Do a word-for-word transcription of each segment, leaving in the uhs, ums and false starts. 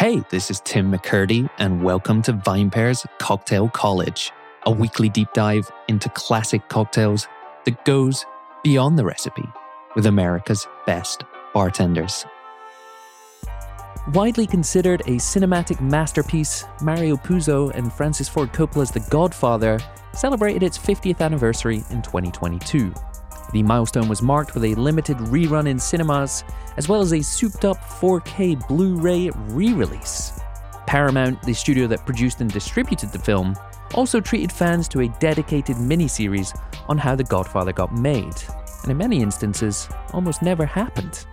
Hey, this is Tim McCurdy, and welcome to VinePair's Cocktail College, a weekly deep dive into classic cocktails that goes beyond the recipe with America's best bartenders. Widely considered a cinematic masterpiece, Mario Puzo and Francis Ford Coppola's The Godfather celebrated its fiftieth anniversary in twenty twenty-two. The milestone was marked with a limited rerun in cinemas, as well as a souped-up four K Blu-ray re-release. Paramount, the studio that produced and distributed the film, also treated fans to a dedicated miniseries on how The Godfather got made, and in many instances, almost never happened.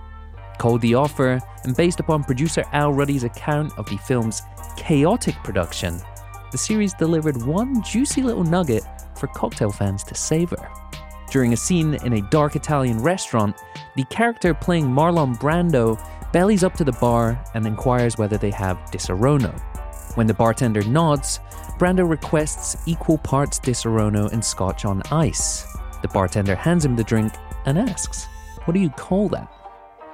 Called The Offer, and based upon producer Al Ruddy's account of the film's chaotic production, the series delivered one juicy little nugget for cocktail fans to savour. During a scene in a dark Italian restaurant, the character playing Marlon Brando bellies up to the bar and inquires whether they have Disaronno. When the bartender nods, Brando requests equal parts Disaronno and Scotch on ice. The bartender hands him the drink and asks, "What do you call that?"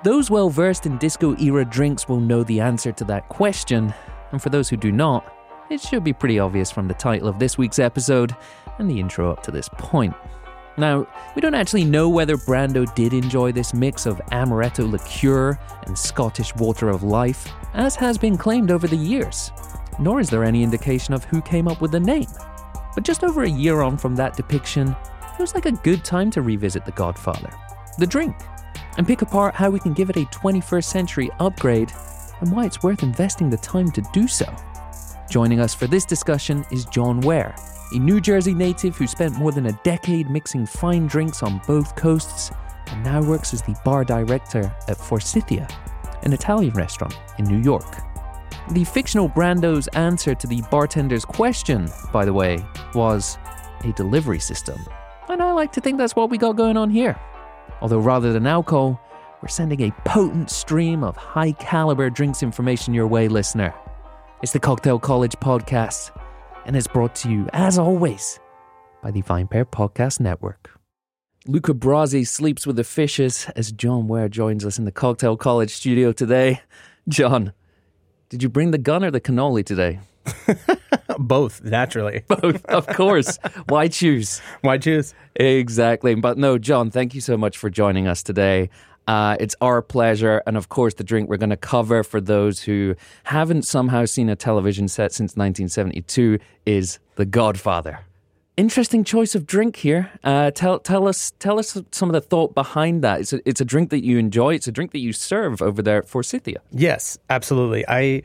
Those well-versed in disco-era drinks will know the answer to that question, and for those who do not, it should be pretty obvious from the title of this week's episode and the intro up to this point. Now, we don't actually know whether Brando did enjoy this mix of amaretto liqueur and Scottish water of life, as has been claimed over the years, nor is there any indication of who came up with the name. But just over a year on from that depiction, it was like a good time to revisit The Godfather, the drink, and pick apart how we can give it a twenty-first century upgrade and why it's worth investing the time to do so. Joining us for this discussion is John Ware, a New Jersey native who spent more than a decade mixing fine drinks on both coasts and now works as the bar director at Forsythia, an Italian restaurant in New York. The fictional Brando's answer to the bartender's question, by the way, was a delivery system. And I like to think that's what we got going on here. Although rather than alcohol, we're sending a potent stream of high-caliber drinks information your way, listener. It's the Cocktail College podcast, and it's brought to you, as always, by the VinePair Podcast Network. Luca Brasi sleeps with the fishes as John Ware joins us in the Cocktail College studio today. John, did you bring the gun or the cannoli today? Both, naturally. Both, of course. Why choose? Why choose? Exactly. But no, John, thank you so much for joining us today. Uh, it's our pleasure, and of course the drink we're going to cover for those who haven't somehow seen a television set since nineteen seventy-two is The Godfather. Interesting choice of drink here. Uh, tell tell us tell us some of the thought behind that. It's a, it's a drink that you enjoy. It's a drink that you serve over there at Forsythia. Yes, absolutely. I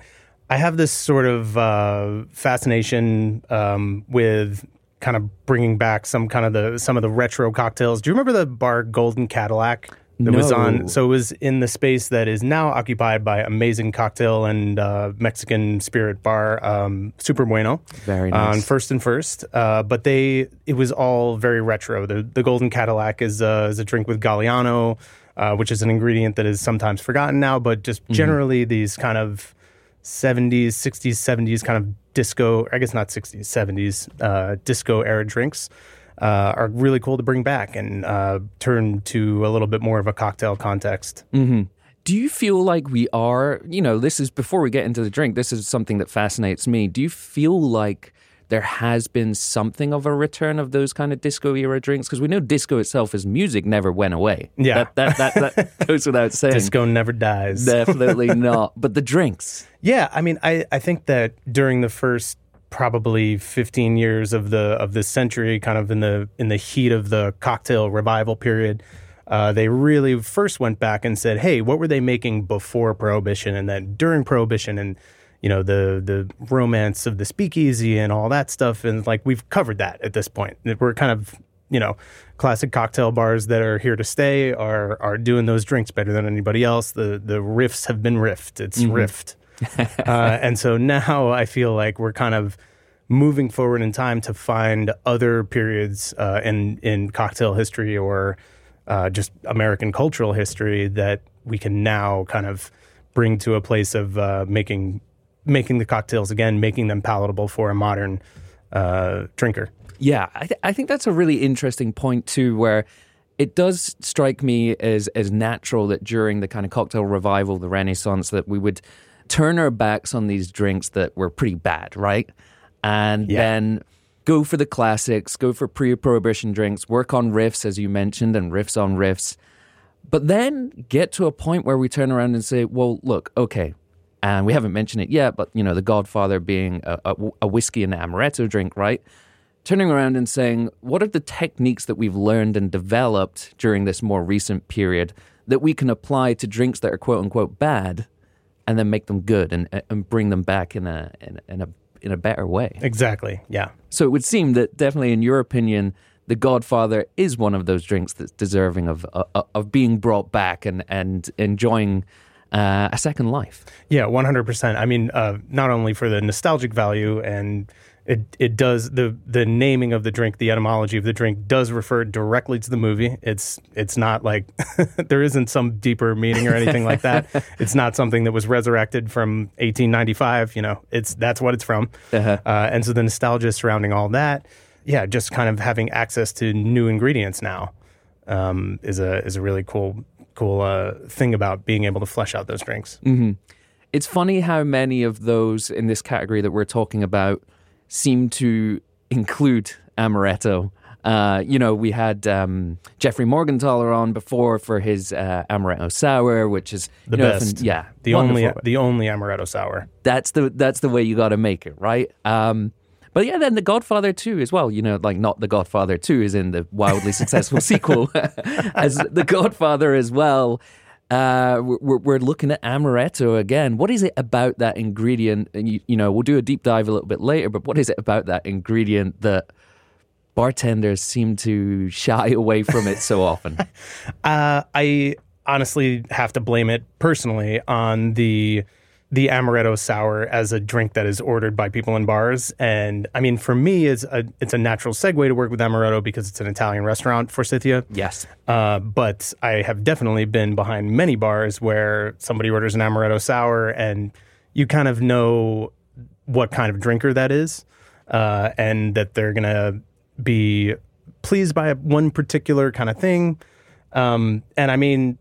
I have this sort of uh, fascination um, with kind of bringing back some kind of the some of the retro cocktails. Do you remember the bar Golden Cadillac? That no. was on, so it was in the space that is now occupied by amazing cocktail and uh, Mexican spirit bar, um, Super Bueno. Very nice. On First and First. Uh, but they, it was all very retro. The, the Golden Cadillac is, uh, is a drink with Galliano, uh, which is an ingredient that is sometimes forgotten now, but just mm-hmm. generally these kind of seventies, sixties, seventies kind of disco, I guess not sixties, seventies, uh, disco era drinks. Uh, are really cool to bring back and uh, turn to a little bit more of a cocktail context. Mm-hmm. Do you feel like we are, you know, this is, before we get into the drink, this is something that fascinates me. Do you feel like there has been something of a return of those kind of disco-era drinks? Because we know disco itself as music never went away. Yeah. That, that, that, that goes without saying. Disco never dies. Definitely not. But the drinks. Yeah, I mean, I, I think that during the first probably fifteen years of the of this century, kind of in the in the heat of the cocktail revival period, uh, they really first went back and said, "Hey, what were they making before Prohibition, and then during Prohibition, and you know the the romance of the speakeasy and all that stuff?" And like we've covered that at this point. We're kind of you know classic cocktail bars that are here to stay are are doing those drinks better than anybody else. The the riffs have been riffed. It's mm-hmm. riffed. uh, and so now I feel like we're kind of moving forward in time to find other periods uh, in, in cocktail history or uh, just American cultural history that we can now kind of bring to a place of uh, making making the cocktails again, making them palatable for a modern uh, drinker. Yeah, I, th- I think that's a really interesting point too, where it does strike me as as natural that during the kind of cocktail revival, the Renaissance, that we would turn our backs on these drinks that were pretty bad, right? And yeah. then go for the classics, go for pre-prohibition drinks, work on riffs, as you mentioned, and riffs on riffs. But then get to a point where we turn around and say, well, look, okay, and we haven't mentioned it yet, but, you know, The Godfather being a, a, a whiskey and amaretto drink, right? Turning around and saying, what are the techniques that we've learned and developed during this more recent period that we can apply to drinks that are quote unquote bad and then make them good and and bring them back in a in, in a in a better way? Exactly, yeah. So it would seem that definitely in your opinion, The Godfather is one of those drinks that's deserving of of, of being brought back and, and enjoying uh, a second life. Yeah, one hundred percent. I mean, uh, not only for the nostalgic value, and it it does, the the naming of the drink, the etymology of the drink does refer directly to the movie. It's it's not like there isn't some deeper meaning or anything like that. It's not something that was resurrected from eighteen ninety-five. You know, it's that's what it's from, uh-huh. uh, and so the nostalgia surrounding all that. Yeah, just kind of having access to new ingredients now um, is a is a really cool cool uh, thing about being able to flesh out those drinks. Mm-hmm. It's funny how many of those in this category that we're talking about seem to include amaretto. Uh, you know, we had um, Jeffrey Morgenthaler on before for his uh, amaretto sour, which is the you know, best. Often, yeah, the only the only amaretto sour. That's the that's the way you got to make it, right? Um, But yeah, then The Godfather two as well, you know, like not The Godfather two is in the wildly successful sequel as The Godfather as well. Uh, we're, we're looking at amaretto again. What is it about that ingredient? And, you, you know, we'll do a deep dive a little bit later, but what is it about that ingredient that bartenders seem to shy away from it so often? uh, I honestly have to blame it personally on the... the amaretto sour as a drink that is ordered by people in bars. And I mean, for me, it's a, it's a natural segue to work with amaretto because it's an Italian restaurant, Forsythia. Yes. Uh, but I have definitely been behind many bars where somebody orders an amaretto sour and you kind of know what kind of drinker that is uh, and that they're going to be pleased by one particular kind of thing. Um, and I mean...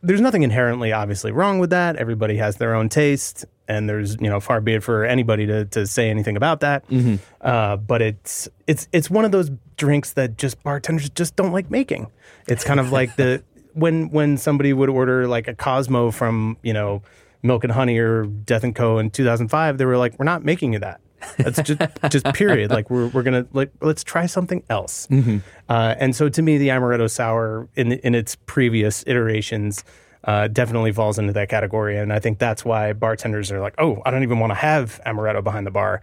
There's nothing inherently, obviously, wrong with that. Everybody has their own taste, and there's, you know, far be it for anybody to, to say anything about that. Mm-hmm. Uh, but it's it's it's one of those drinks that just bartenders just don't like making. It's kind of like the when when somebody would order like a Cosmo from, you know, Milk and Honey or Death and Co in two thousand five, they were like, we're not making you that. That's just just period. Like we're we're gonna like let's try something else. Mm-hmm. Uh, and so to me, the amaretto sour in in its previous iterations uh, definitely falls into that category. And I think that's why bartenders are like, oh, I don't even want to have amaretto behind the bar.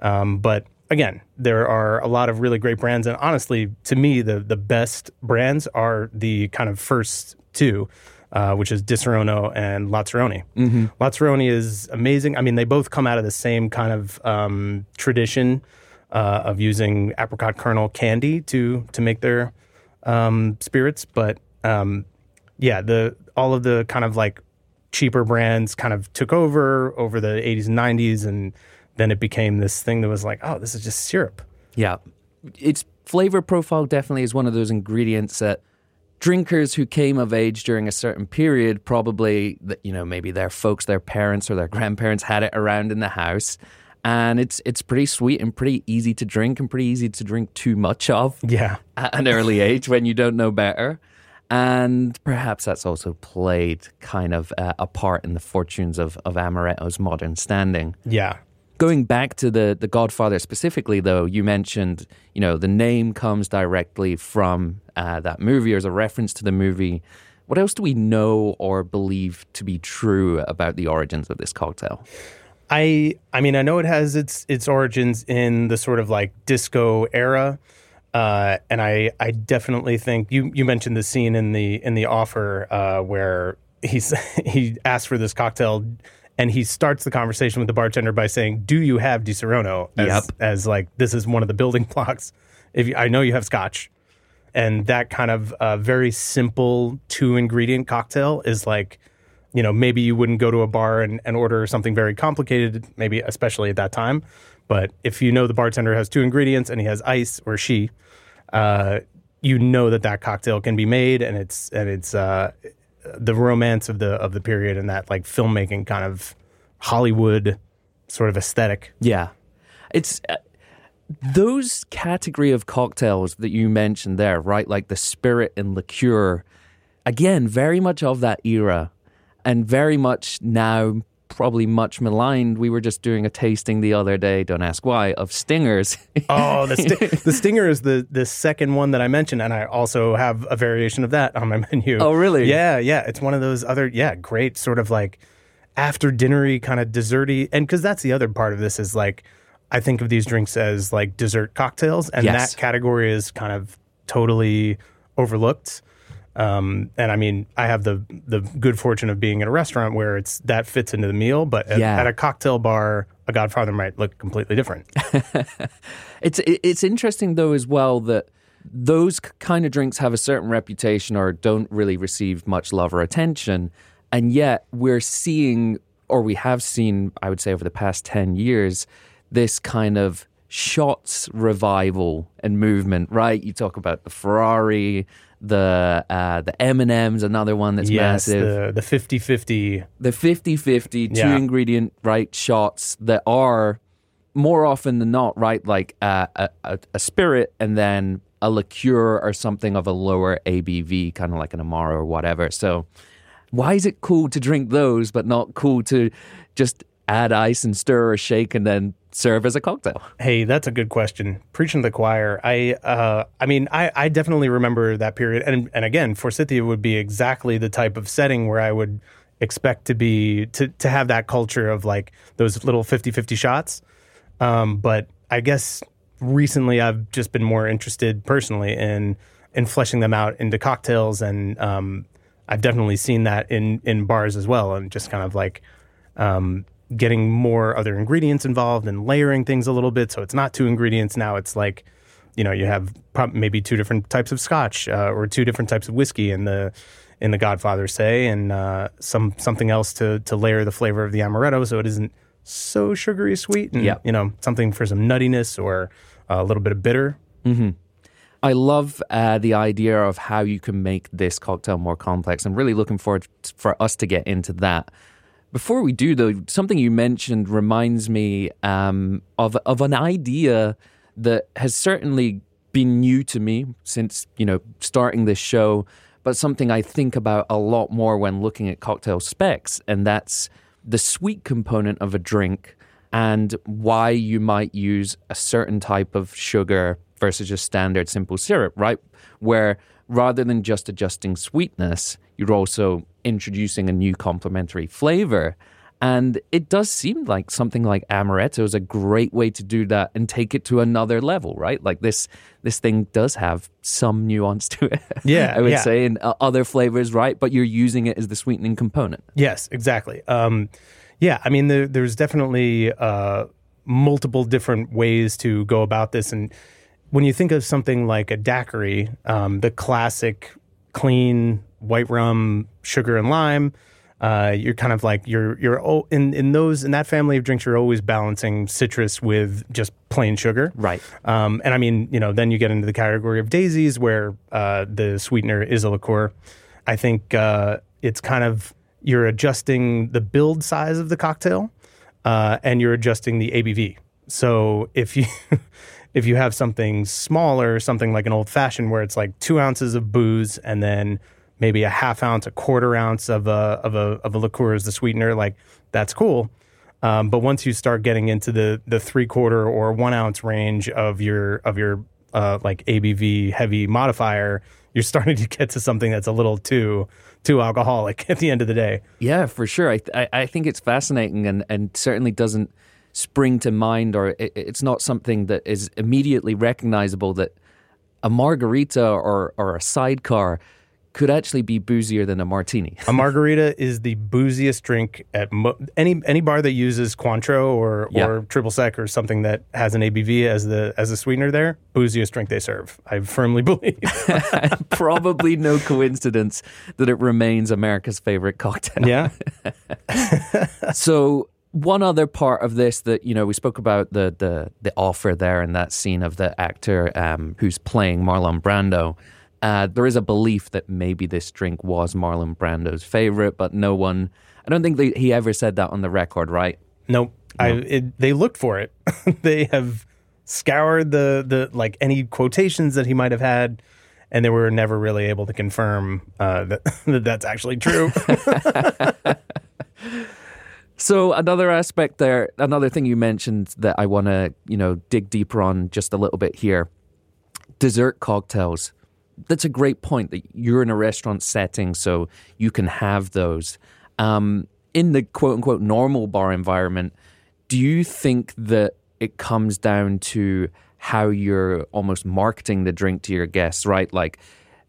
Um, but again, there are a lot of really great brands, and honestly, to me, the the best brands are the kind of first two. Uh, which is Disaronno and Lazzaroni. Mm-hmm. Lazzaroni is amazing. I mean, they both come out of the same kind of um, tradition uh, of using apricot kernel candy to to make their um, spirits. But um, yeah, the all of the kind of like cheaper brands kind of took over over the eighties and nineties, and then it became this thing that was like, oh, this is just syrup. Yeah, its flavor profile definitely is one of those ingredients that drinkers who came of age during a certain period, probably, you know, maybe their folks, their parents or their grandparents had it around in the house. And it's it's pretty sweet and pretty easy to drink and pretty easy to drink too much of yeah. at an early age when you don't know better. And perhaps that's also played kind of uh, a part in the fortunes of, of amaretto's modern standing. Yeah. Going back to the, the Godfather specifically, though, you mentioned, you know, the name comes directly from uh, that movie or as a reference to the movie. What else do we know or believe to be true about the origins of this cocktail? I I mean, I know it has its its origins in the sort of like disco era. Uh, and I, I definitely think you, you mentioned the scene in the in the offer uh, where he's he asked for this cocktail. And he starts the conversation with the bartender by saying, do you have Disaronno? As, yep. as like, this is one of the building blocks. If you, I know you have scotch. And that kind of uh, very simple two-ingredient cocktail is like, you know, maybe you wouldn't go to a bar and, and order something very complicated, maybe especially at that time. But if you know the bartender has two ingredients and he has ice or she, uh, you know that that cocktail can be made and it's... and it's uh, the romance of the of the period and that like filmmaking kind of Hollywood sort of aesthetic. Yeah. It's uh, those category of cocktails that you mentioned there, right? Like the spirit and liqueur, again, very much of that era and very much now probably much maligned. We were just doing a tasting the other day, don't ask why, of Stingers. Oh, the, sti- the Stinger is the, the second one that I mentioned, and I also have a variation of that on my menu. Oh, really? Yeah, yeah. It's one of those other, yeah, great sort of like after-dinnery, kind of desserty, and because that's the other part of this is like, I think of these drinks as like dessert cocktails, and yes. that category is kind of totally overlooked. Um, and I mean, I have the the good fortune of being at a restaurant where it's that fits into the meal, but at, yeah. at a cocktail bar, a Godfather might look completely different. It's it's interesting though as well that those kind of drinks have a certain reputation or don't really receive much love or attention, and yet we're seeing, or we have seen, I would say over the past ten years, this kind of shots revival and movement, right? You talk about the Ferrari, the uh, the M and M's, another one that's yes, massive. The fifty-fifty. The fifty-fifty, yeah. two-ingredient, right, shots that are more often than not, right, like uh, a, a spirit and then a liqueur or something of a lower A B V, kind of like an Amaro or whatever. So why is it cool to drink those but not cool to just add ice and stir or shake and then serve as a cocktail? Hey, that's a good question. Preaching to the choir. I uh, I mean, I, I definitely remember that period. And and again, Forsythia would be exactly the type of setting where I would expect to be, to, to have that culture of like those little fifty-fifty shots. Um, but I guess recently I've just been more interested personally in, in fleshing them out into cocktails. And um, I've definitely seen that in, in bars as well. And just kind of like... Um, getting more other ingredients involved and layering things a little bit. So it's not two ingredients now. It's like, you know, you have maybe two different types of scotch uh, or two different types of whiskey in the in the Godfather, say, and uh, some something else to to layer the flavor of the amaretto so it isn't so sugary sweet and, yeah. you know, something for some nuttiness or a little bit of bitter. Mm-hmm. I love uh, the idea of how you can make this cocktail more complex. I'm really looking forward to, for us to get into that. Before we do, though, something you mentioned reminds me um, of of an idea that has certainly been new to me since, you know, starting this show, but something I think about a lot more when looking at cocktail specs, and that's the sweet component of a drink and why you might use a certain type of sugar versus just standard simple syrup, right? Where rather than just adjusting sweetness, you're also introducing a new complementary flavor. And it does seem like something like amaretto is a great way to do that and take it to another level, right? Like this this thing does have some nuance to it, yeah, I would yeah. say, and other flavors, right? But you're using it as the sweetening component. Yes, exactly. Um, yeah, I mean, there, there's definitely uh, multiple different ways to go about this. And when you think of something like a daiquiri, um, the classic clean white rum, sugar and lime, uh, you're kind of like you're you're oh, in in those in that family of drinks. You're always balancing citrus with just plain sugar, right? Um, and I mean, you know, then you get into the category of daisies, where uh, the sweetener is a liqueur. I think uh, it's kind of you're adjusting the build size of the cocktail, uh, and you're adjusting the A B V. So if you if you have something smaller, something like an old fashioned, where it's like two ounces of booze and then maybe a half ounce, a quarter ounce of a of a of a liqueur as the sweetener, like that's cool. Um, but once you start getting into the the three quarter or one ounce range of your of your uh, like A B V heavy modifier, you're starting to get to something that's a little too too alcoholic at the end of the day. Yeah, for sure. I th- I think it's fascinating and and certainly doesn't spring to mind, or it, it's not something that is immediately recognizable that a margarita or or a sidecar could actually be boozier than a martini. A margarita is the booziest drink at mo- any any bar that uses Cointreau or yeah. or triple sec or something that has an A B V as the as a sweetener. There, booziest drink they serve. I firmly believe. Probably no coincidence that it remains America's favorite cocktail. Yeah. So one other part of this that, you know, we spoke about the the the offer there and that scene of the actor um, who's playing Marlon Brando. Uh, there is a belief that maybe this drink was Marlon Brando's favorite, but no one... I don't think they, he ever said that on the record, right? Nope. No. I, it, they looked for it. They have scoured the, the like any quotations that he might have had, and they were never really able to confirm uh, that, that that's actually true. So another aspect there, another thing you mentioned that I want to, you know, dig deeper on just a little bit here. Dessert cocktails. That's a great point that you're in a restaurant setting, so you can have those. Um, in the quote-unquote normal bar environment, do you think that it comes down to how you're almost marketing the drink to your guests, right? Like,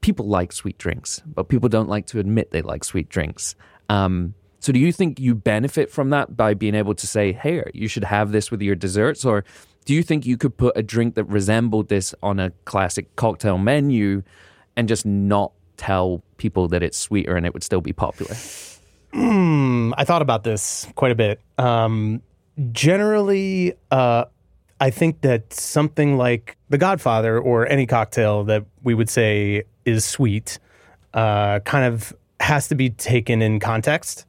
people like sweet drinks, but people don't like to admit they like sweet drinks. Um, so do you think you benefit from that by being able to say, hey, you should have this with your desserts? Or do you think you could put a drink that resembled this on a classic cocktail menu and just not tell people that it's sweeter and it would still be popular? Mm, I thought about this quite a bit. Um, generally, uh, I think that something like The Godfather or any cocktail that we would say is sweet uh, kind of has to be taken in context.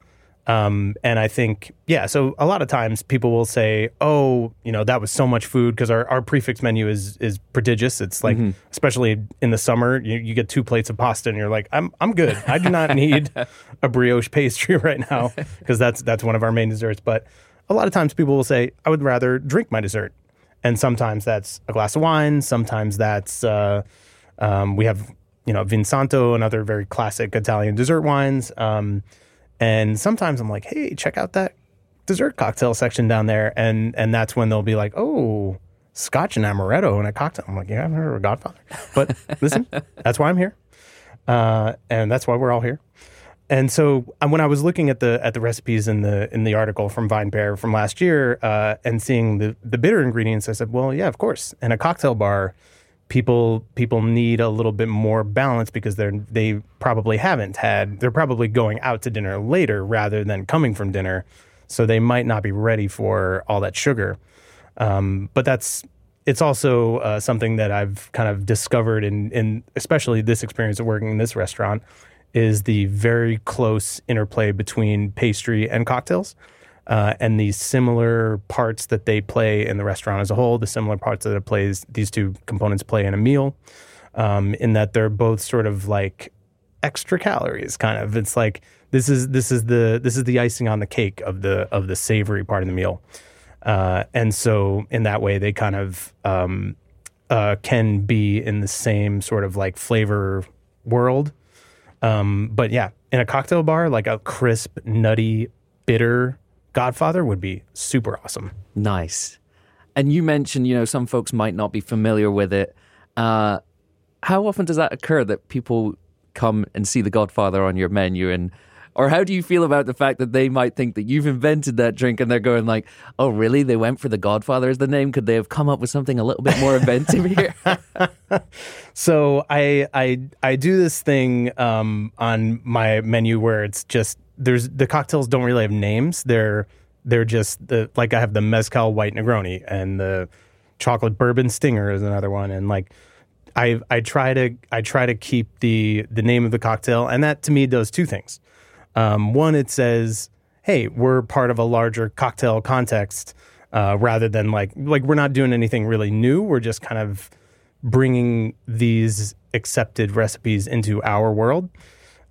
Um, and I think, yeah, so a lot of times people will say, oh, you know, that was so much food, because our, our prefix menu is is prodigious. It's like, mm-hmm. especially in the summer, you, you get two plates of pasta and you're like, I'm I'm good. I do not need a brioche pastry right now, because that's, that's one of our main desserts. But a lot of times people will say, I would rather drink my dessert. And sometimes that's a glass of wine. Sometimes that's, uh, um, we have, you know, Vinsanto, another very classic Italian dessert wines. Um And sometimes I'm like, hey, check out that dessert cocktail section down there. And and that's when they'll be like, oh, scotch and amaretto in a cocktail. I'm like, yeah, I've heard of a Godfather. But listen, that's why I'm here. Uh, and that's why we're all here. And so um, when I was looking at the at the recipes in the in the article from VinePair from last year uh, and seeing the, the bitter ingredients, I said, well, yeah, of course. In a cocktail bar, people people need a little bit more balance, because they're they probably haven't had, they're probably going out to dinner later rather than coming from dinner. So they might not be ready for all that sugar. Um, but that's, it's also uh, something that I've kind of discovered in, in especially this experience of working in this restaurant, is the very close interplay between pastry and cocktails. Uh, and the similar parts that they play in the restaurant as a whole, the similar parts that it plays, these two components play in a meal, um, in that they're both sort of like extra calories, kind of. It's like this is this is the this is the icing on the cake of the of the savory part of the meal, uh, and so in that way they kind of um, uh, can be in the same sort of like flavor world, um, but yeah, in a cocktail bar, like a crisp, nutty, bitter Godfather would be super awesome. Nice. And you mentioned, you know, some folks might not be familiar with it. Uh, how often does that occur that people come and see The Godfather on your menu? And or how do you feel about the fact that they might think that you've invented that drink and they're going like, oh, really? They went for The Godfather as the name? Could they have come up with something a little bit more inventive here? So I, I, I do this thing um, on my menu where it's just, There's the cocktails don't really have names. They're they're just the, like I have the mezcal white Negroni and the chocolate bourbon Stinger is another one. And like I I try to I try to keep the the name of the cocktail, and that to me does two things. Um, one, it says, hey, we're part of a larger cocktail context, uh, rather than like like we're not doing anything really new. We're just kind of bringing these accepted recipes into our world.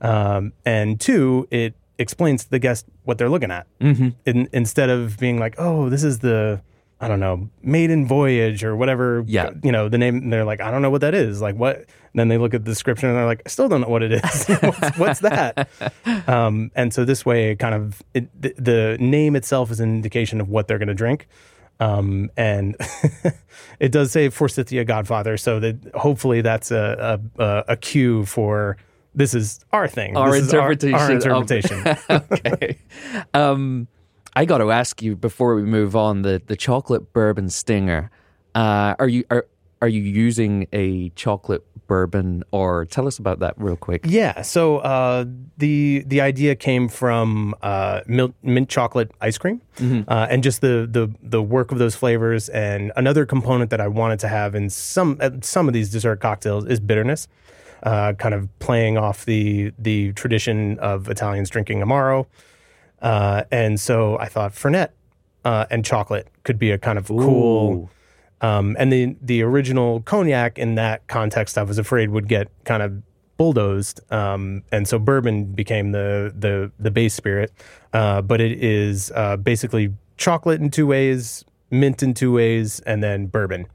Um, and two, it explains to the guest what they're looking at. Mm-hmm. In, instead of being like, oh, this is the, I don't know, maiden voyage or whatever, yeah. you know, the name. And they're like, I don't know what that is. Like, what? And then they look at the description and they're like, I still don't know what it is. what's, what's that? Um, and so this way, kind of, it, the, the name itself is an indication of what they're going to drink. Um, and it does say Forsythia Godfather. So that hopefully that's a, a, a cue for, this is our thing. Our this interpretation. Is our, our interpretation. Of, okay. um, I got to ask you before we move on, the, the chocolate bourbon Stinger. Uh, are you are are you using a chocolate bourbon, or tell us about that real quick? Yeah. So uh, the the idea came from uh, milk, mint chocolate ice cream, mm-hmm. uh, and just the the the work of those flavors. And another component that I wanted to have in some uh, some of these dessert cocktails is bitterness. uh, kind of playing off the the tradition of Italians drinking Amaro. Uh, and so I thought Fernet uh, and chocolate could be a kind of cool... Um, and the the original cognac in that context, I was afraid would get kind of bulldozed. Um, and so bourbon became the the, the base spirit. Uh, but it is uh, basically chocolate in two ways, mint in two ways, and then bourbon.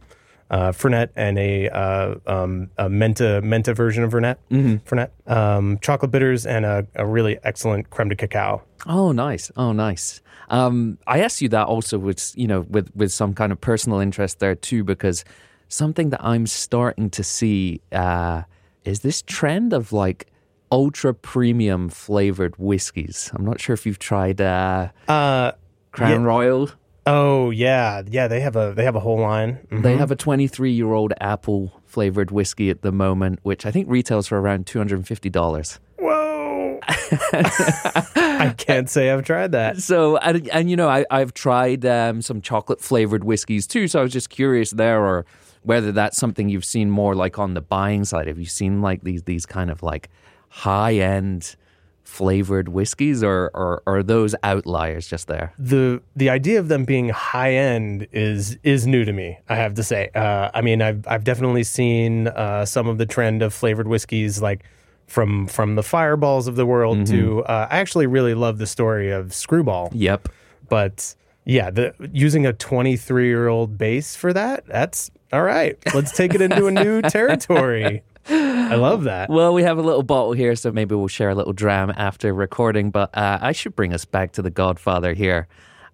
Uh, Fernet and a, uh, um, a Menta Menta version of Fernet. Mm-hmm. Fernet. Um, chocolate bitters and a, a really excellent creme de cacao. Oh, nice. Oh, nice. Um, I asked you that also with, you know, with, with some kind of personal interest there too, because something that I'm starting to see uh, is this trend of like ultra premium flavored whiskeys. I'm not sure if you've tried uh, uh, Crown yeah. Royal. Oh yeah, yeah. They have a they have a whole line. Mm-hmm. They have a twenty-three-year-old apple flavored whiskey at the moment, which I think retails for around two hundred and fifty dollars. Whoa! I can't say I've tried that. So and, and you know I I've tried um, some chocolate flavored whiskeys too. So I was just curious there, or whether that's something you've seen more like on the buying side. Have you seen like these these kind of like high end flavored whiskeys, or, or or are those outliers just there? The the idea of them being high end is is new to me, I have to say. Uh, I mean, I've I've definitely seen uh, some of the trend of flavored whiskeys, like from from the Fireballs of the world mm-hmm. to. Uh, I actually really love the story of Screwball. Yep. But yeah, the using a twenty-three-year-old base for that, that's all right. Let's take it into a new territory. I love that. Well, we have a little bottle here, so maybe we'll share a little dram after recording, but uh, I should bring us back to The Godfather here.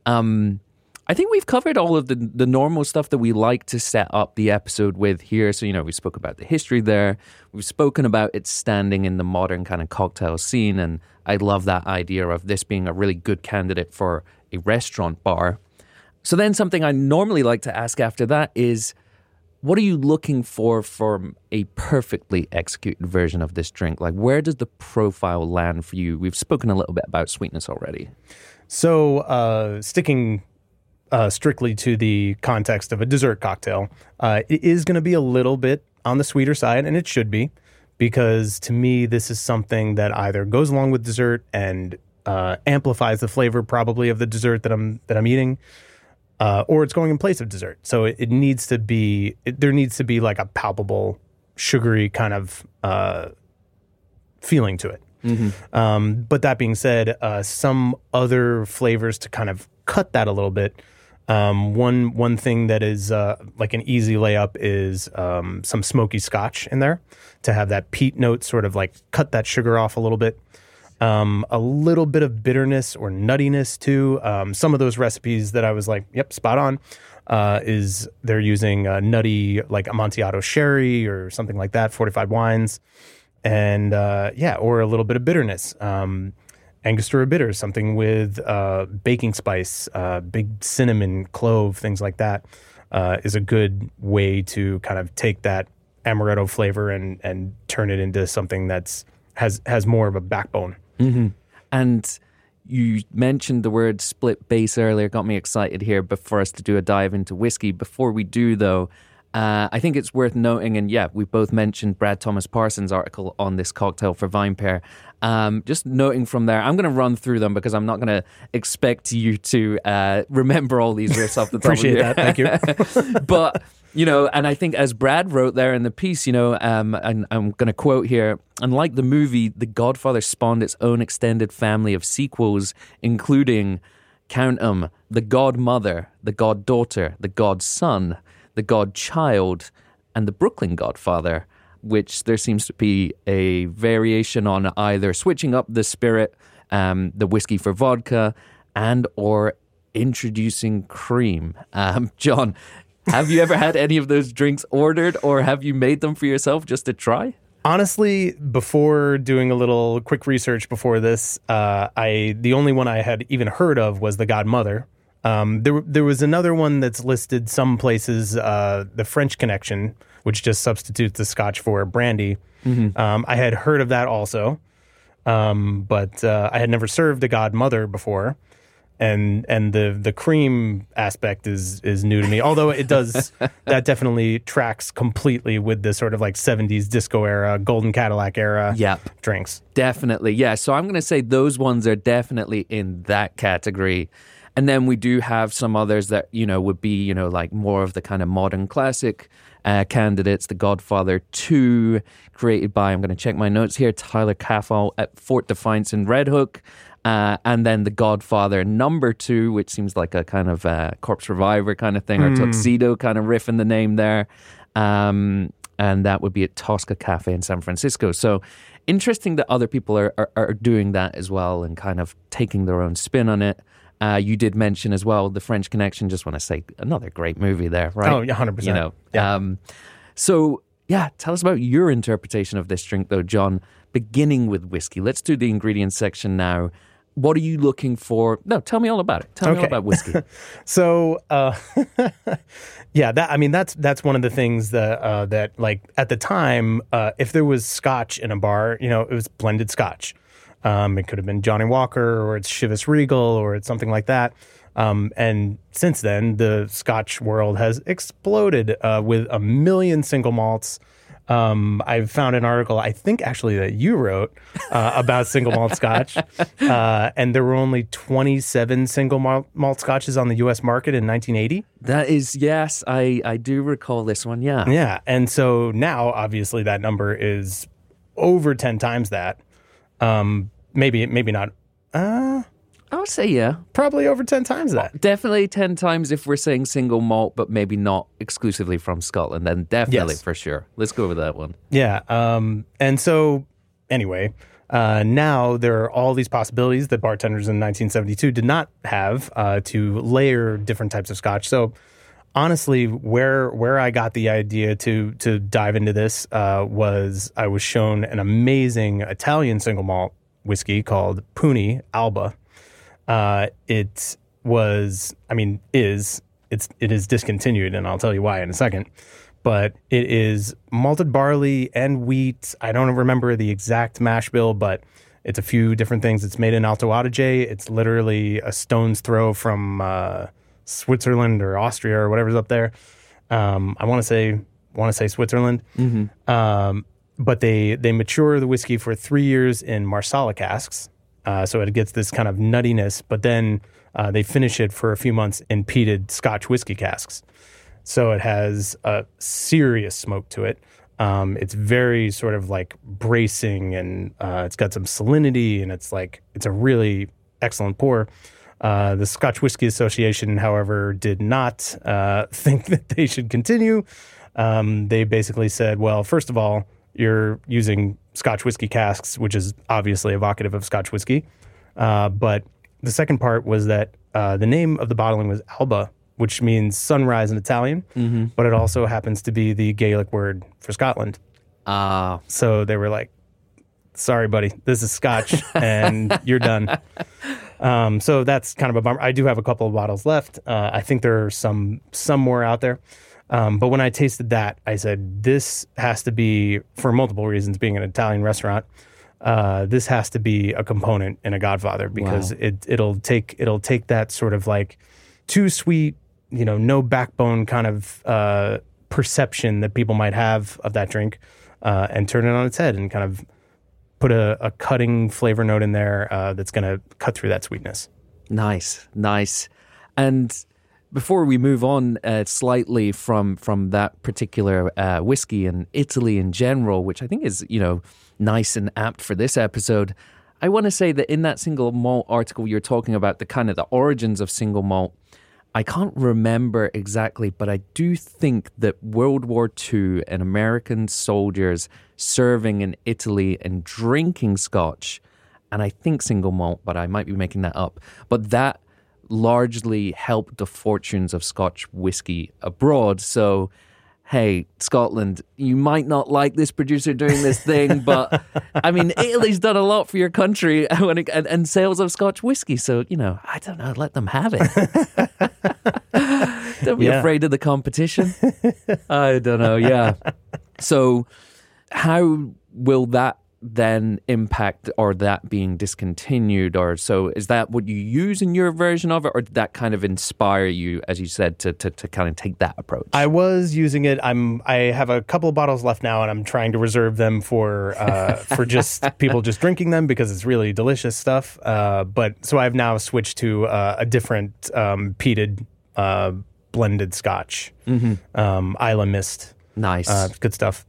Um, I think we've covered all of the, the normal stuff that we like to set up the episode with here. So, you know, we spoke about the history there. We've spoken about its standing in the modern kind of cocktail scene, and I love that idea of this being a really good candidate for a restaurant bar. So then something I normally like to ask after that is, what are you looking for from a perfectly executed version of this drink? Like, where does the profile land for you? We've spoken a little bit about sweetness already. So uh, sticking uh, strictly to the context of a dessert cocktail, uh, it is going to be a little bit on the sweeter side, and it should be, because to me, this is something that either goes along with dessert and uh, amplifies the flavor probably of the dessert that I'm that I'm eating, Uh, or it's going in place of dessert. So it, it needs to be, it, there needs to be like a palpable, sugary kind of uh, feeling to it. Mm-hmm. Um, but that being said, uh, some other flavors to kind of cut that a little bit. Um, one one thing that is uh, like an easy layup is um, some smoky scotch in there to have that peat note sort of like cut that sugar off a little bit. Um, a little bit of bitterness or nuttiness too. Um, some of those recipes that I was like, yep, spot on, uh, is they're using uh, nutty like Amontillado sherry or something like that, fortified wines. And uh, yeah, or a little bit of bitterness. Um, Angostura bitters, something with uh, baking spice, uh, big cinnamon, clove, things like that uh, is a good way to kind of take that amaretto flavor and, and turn it into something that's has has more of a backbone. Mm-hmm. And you mentioned the word split base earlier, got me excited here but for us to do a dive into whiskey. Before we do, though, uh, I think it's worth noting, and yeah, we both mentioned Brad Thomas Parsons' article on this cocktail for VinePair. Um, just noting from there, I'm going to run through them because I'm not going to expect you to uh, remember all these riffs off the top Appreciate of that, here. Thank you. But, you know, and I think as Brad wrote there in the piece, you know, um, and I'm going to quote here, unlike the movie, The Godfather spawned its own extended family of sequels, including, count 'em, The Godmother, The Goddaughter, The Godson, The Godchild, and The Brooklyn Godfather, which there seems to be a variation on either switching up the spirit, um, the whiskey for vodka, and or introducing cream. Um, John, have you ever had any of those drinks ordered, or have you made them for yourself just to try? Honestly, before doing a little quick research before this, uh, I the only one I had even heard of was The Godmother. Um, there, there was another one that's listed some places, uh, the French Connection, which just substitutes the Scotch for brandy. Mm-hmm. Um, I had heard of that also, um, but uh, I had never served a Godmother before. And and the the cream aspect is is new to me, although it does that definitely tracks completely with the sort of like seventies disco era, Golden Cadillac era yep. drinks. Definitely, yeah. So I'm going to say those ones are definitely in that category. And then we do have some others that, you know, would be, you know, like more of the kind of modern classic uh, candidates. The Godfather two, created by, I'm going to check my notes here, Tyler Caffell at Fort Defiance in Red Hook. Uh, and then The Godfather number two, which seems like a kind of uh, Corpse Reviver kind of thing, or mm. Tuxedo kind of riff in the name there. Um, and that would be at Tosca Cafe in San Francisco. So interesting that other people are, are, are doing that as well and kind of taking their own spin on it. Uh, you did mention as well The French Connection. Just want to say another great movie there, right? Oh, one hundred percent. You know, yeah. Um, so, yeah, tell us about your interpretation of this drink, though, John, beginning with whiskey. Let's do the ingredients section now. What are you looking for? No, tell me all about it. Tell okay. me all about whiskey. so, uh, yeah, that I mean, that's that's one of the things that, uh, that like, at the time, uh, if there was scotch in a bar, you know, it was blended scotch. Um, it could have been Johnny Walker, or it's Chivas Regal, or it's something like that. Um, and since then, the Scotch world has exploded uh, with a million single malts. Um, I found an article, I think actually that you wrote, uh, about single malt Scotch. Uh, and there were only twenty-seven single malt, malt Scotches on the U S market in nineteen eighty. That is, yes, I, I do recall this one, yeah. Yeah, and so now, obviously, that number is over ten times that. Um, maybe, maybe not. Uh, I would say, yeah, probably over ten times that. Definitely ten times if we're saying single malt, but maybe not exclusively from Scotland. Then definitely yes. for sure. Let's go with that one. Yeah. Um, and so anyway, uh, now there are all these possibilities that bartenders in nineteen seventy-two did not have, uh, to layer different types of Scotch. So honestly, where where I got the idea to to dive into this uh, was I was shown an amazing Italian single malt whiskey called Puni Alba. Uh, it was, I mean, is it's it is discontinued, and I'll tell you why in a second. But it is malted barley and wheat. I don't remember the exact mash bill, but it's a few different things. It's made in Alto Adige. It's literally a stone's throw from Uh, Switzerland or Austria or whatever's up there. Um, I want to say want to say Switzerland. Mm-hmm. Um, but they they mature the whiskey for three years in Marsala casks, uh, so it gets this kind of nuttiness. But then uh, they finish it for a few months in peated Scotch whiskey casks, so it has a serious smoke to it. Um, it's very sort of like bracing, and uh, it's got some salinity, and it's like it's a really excellent pour. Uh, the Scotch Whiskey Association, however, did not uh, think that they should continue. Um, they basically said, well, first of all, you're using Scotch whiskey casks, which is obviously evocative of Scotch whiskey. Uh, but the second part was that uh, the name of the bottling was Alba, which means sunrise in Italian, mm-hmm. but it also happens to be the Gaelic word for Scotland. Uh. So they were like, sorry, buddy, this is Scotch and you're done. Um, so that's kind of a bummer. I do have a couple of bottles left. Uh, I think there are some, some more out there. Um, but when I tasted that, I said, this has to be, for multiple reasons, being an Italian restaurant, uh, this has to be a component in a Godfather, because wow. it, it'll take, it'll take that sort of like too sweet, you know, no backbone kind of, uh, perception that people might have of that drink, uh, and turn it on its head and kind of put a, a cutting flavor note in there uh, that's going to cut through that sweetness. Nice, nice. And before we move on uh, slightly from from that particular uh, whiskey and Italy in general, which I think is, you know, nice and apt for this episode, I want to say that in that single malt article you're talking about, the kind of the origins of single malt, I can't remember exactly, but I do think that World War Two and American soldiers serving in Italy and drinking Scotch, and I think single malt, but I might be making that up, but that largely helped the fortunes of Scotch whiskey abroad. So, hey, Scotland, you might not like this producer doing this thing, but I mean, Italy's done a lot for your country when it, and, and sales of Scotch whiskey. So, you know, I don't know, let them have it. Don't be yeah. afraid of the competition. I don't know. Yeah. So how will that then impact or that being discontinued? Or so is that what you use in your version of it, or did that kind of inspire you, as you said, to to, to kind of take that approach? I was using it. I'm I have a couple of bottles left now, and I'm trying to reserve them for uh, for just people just drinking them because it's really delicious stuff. Uh, but so I've now switched to uh, a different um, peated uh, blended Scotch, mm-hmm. um, Isla Mist. Nice, uh, good stuff.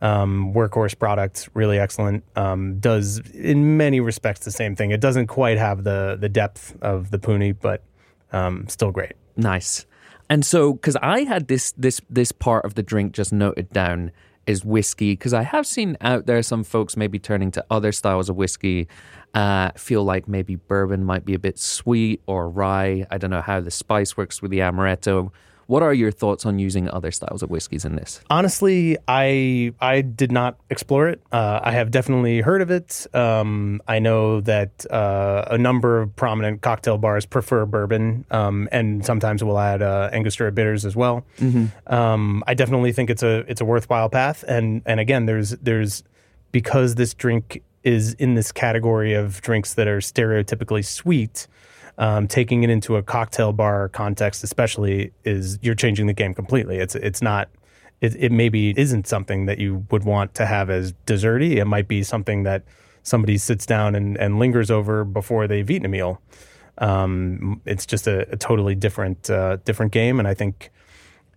Um, workhorse product, really excellent. Um, does in many respects the same thing. It doesn't quite have the the depth of the Puni, but um, still great. Nice. And so, because I had this this this part of the drink just noted down is whiskey, because I have seen out there some folks maybe turning to other styles of whiskey. Uh, feel like maybe bourbon might be a bit sweet, or rye. I don't know how the spice works with the amaretto. What are your thoughts on using other styles of whiskeys in this? Honestly, I I did not explore it. Uh, I have definitely heard of it. Um, I know that uh, a number of prominent cocktail bars prefer bourbon, um, and sometimes will add uh, Angostura bitters as well. Mm-hmm. Um, I definitely think it's a it's a worthwhile path. And and again, there's there's because this drink is in this category of drinks that are stereotypically sweet. Um, taking it into a cocktail bar context, especially, is you're changing the game completely. It's it's not, it, it maybe isn't something that you would want to have as desserty. It might be something that somebody sits down and, and lingers over before they've eaten a meal. Um, it's just a, a totally different uh, different game, and I think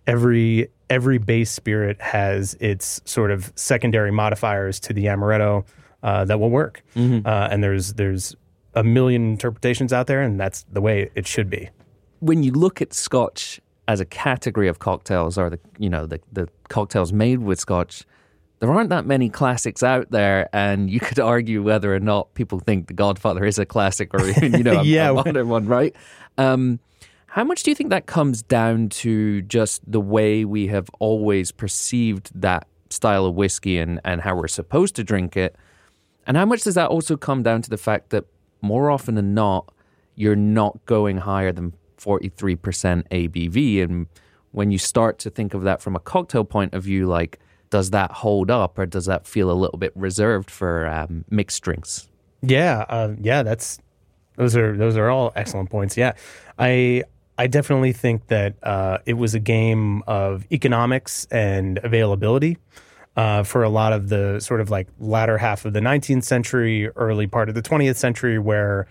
every every base spirit has its sort of secondary modifiers to the amaretto uh, that will work. Mm-hmm. Uh, and there's there's. a million interpretations out there, and that's the way it should be. When you look at Scotch as a category of cocktails, or the you know the, the cocktails made with Scotch, there aren't that many classics out there, and you could argue whether or not people think The Godfather is a classic or even you know a, yeah. a modern one, right? Um, how much do you think that comes down to just the way we have always perceived that style of whiskey and and how we're supposed to drink it, and how much does that also come down to the fact that more often than not, you're not going higher than forty-three percent A B V. And when you start to think of that from a cocktail point of view, like, does that hold up, or does that feel a little bit reserved for um, mixed drinks? Yeah, uh, yeah, that's those are those are all excellent points. Yeah, I I definitely think that uh, it was a game of economics and availability. Uh, for a lot of the sort of like latter half of the nineteenth century, early part of the twentieth century, where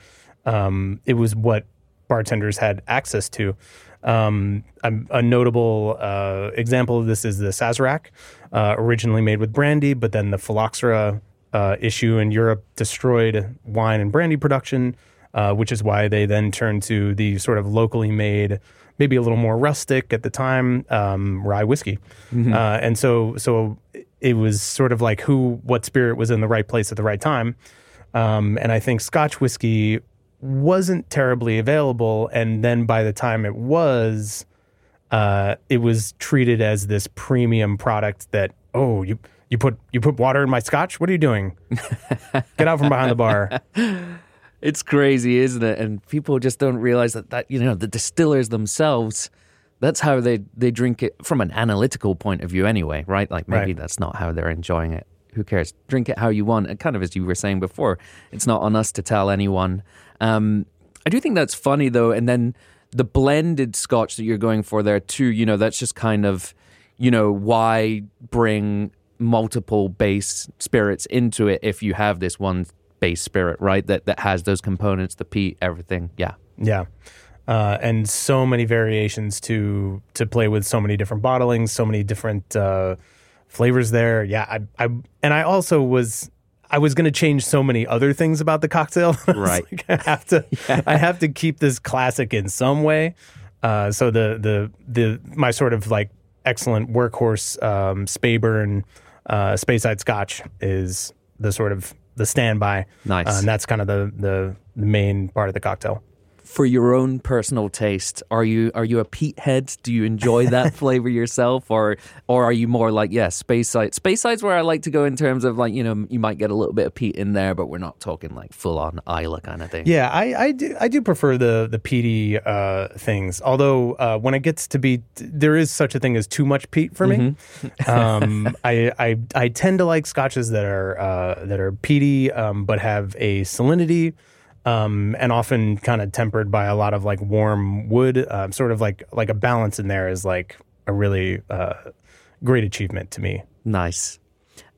um, it was what bartenders had access to. Um, a, a notable uh, example of this is the Sazerac, uh, originally made with brandy, but then the phylloxera uh, issue in Europe destroyed wine and brandy production, uh, which is why they then turned to the sort of locally made, maybe a little more rustic at the time, um, rye whiskey. Mm-hmm. Uh, and so, so. It was sort of like who, what spirit was in the right place at the right time. Um, and I think Scotch whiskey wasn't terribly available. And then by the time it was, uh, it was treated as this premium product that, oh, you you put you put water in my Scotch? What are you doing? Get out from behind the bar. It's crazy, isn't it? And people just don't realize that, that you know, the distillers themselves, that's how they, they drink it from an analytical point of view anyway, right? Like maybe right. That's not how they're enjoying it. Who cares? Drink it how you want. And kind of as you were saying before, it's not on us to tell anyone. Um, I do think that's funny though. And then the blended Scotch that you're going for there too, you know, that's just kind of, you know, why bring multiple base spirits into it if you have this one base spirit, right? That that has those components, the peat, everything. Yeah. Yeah. Uh, and so many variations to to play with, so many different bottlings, so many different uh, flavors there. Yeah, I, I and I also was I was going to change so many other things about the cocktail. Right, I, like, I have to yeah. I have to keep this classic in some way. Uh, so the the the my sort of like excellent workhorse um, Speyburn uh, Speyside Scotch is the sort of the standby. Nice, uh, and that's kind of the, the the main part of the cocktail. for your own personal taste, are you are you a peat head? Do you enjoy that flavor yourself, or or are you more like, yeah, space side? Space side's where I like to go in terms of like, you know, you might get a little bit of peat in there, but we're not talking like full on Isla kind of thing. Yeah, I, I do I do prefer the the peaty uh, things. Although uh, when it gets to be, there is such a thing as too much peat for me. Mm-hmm. um, I, I I tend to like scotches that are uh, that are peaty, um, but have a salinity. Um, and often kind of tempered by a lot of like warm wood, um, sort of like like a balance in there is like a really uh, great achievement to me. Nice.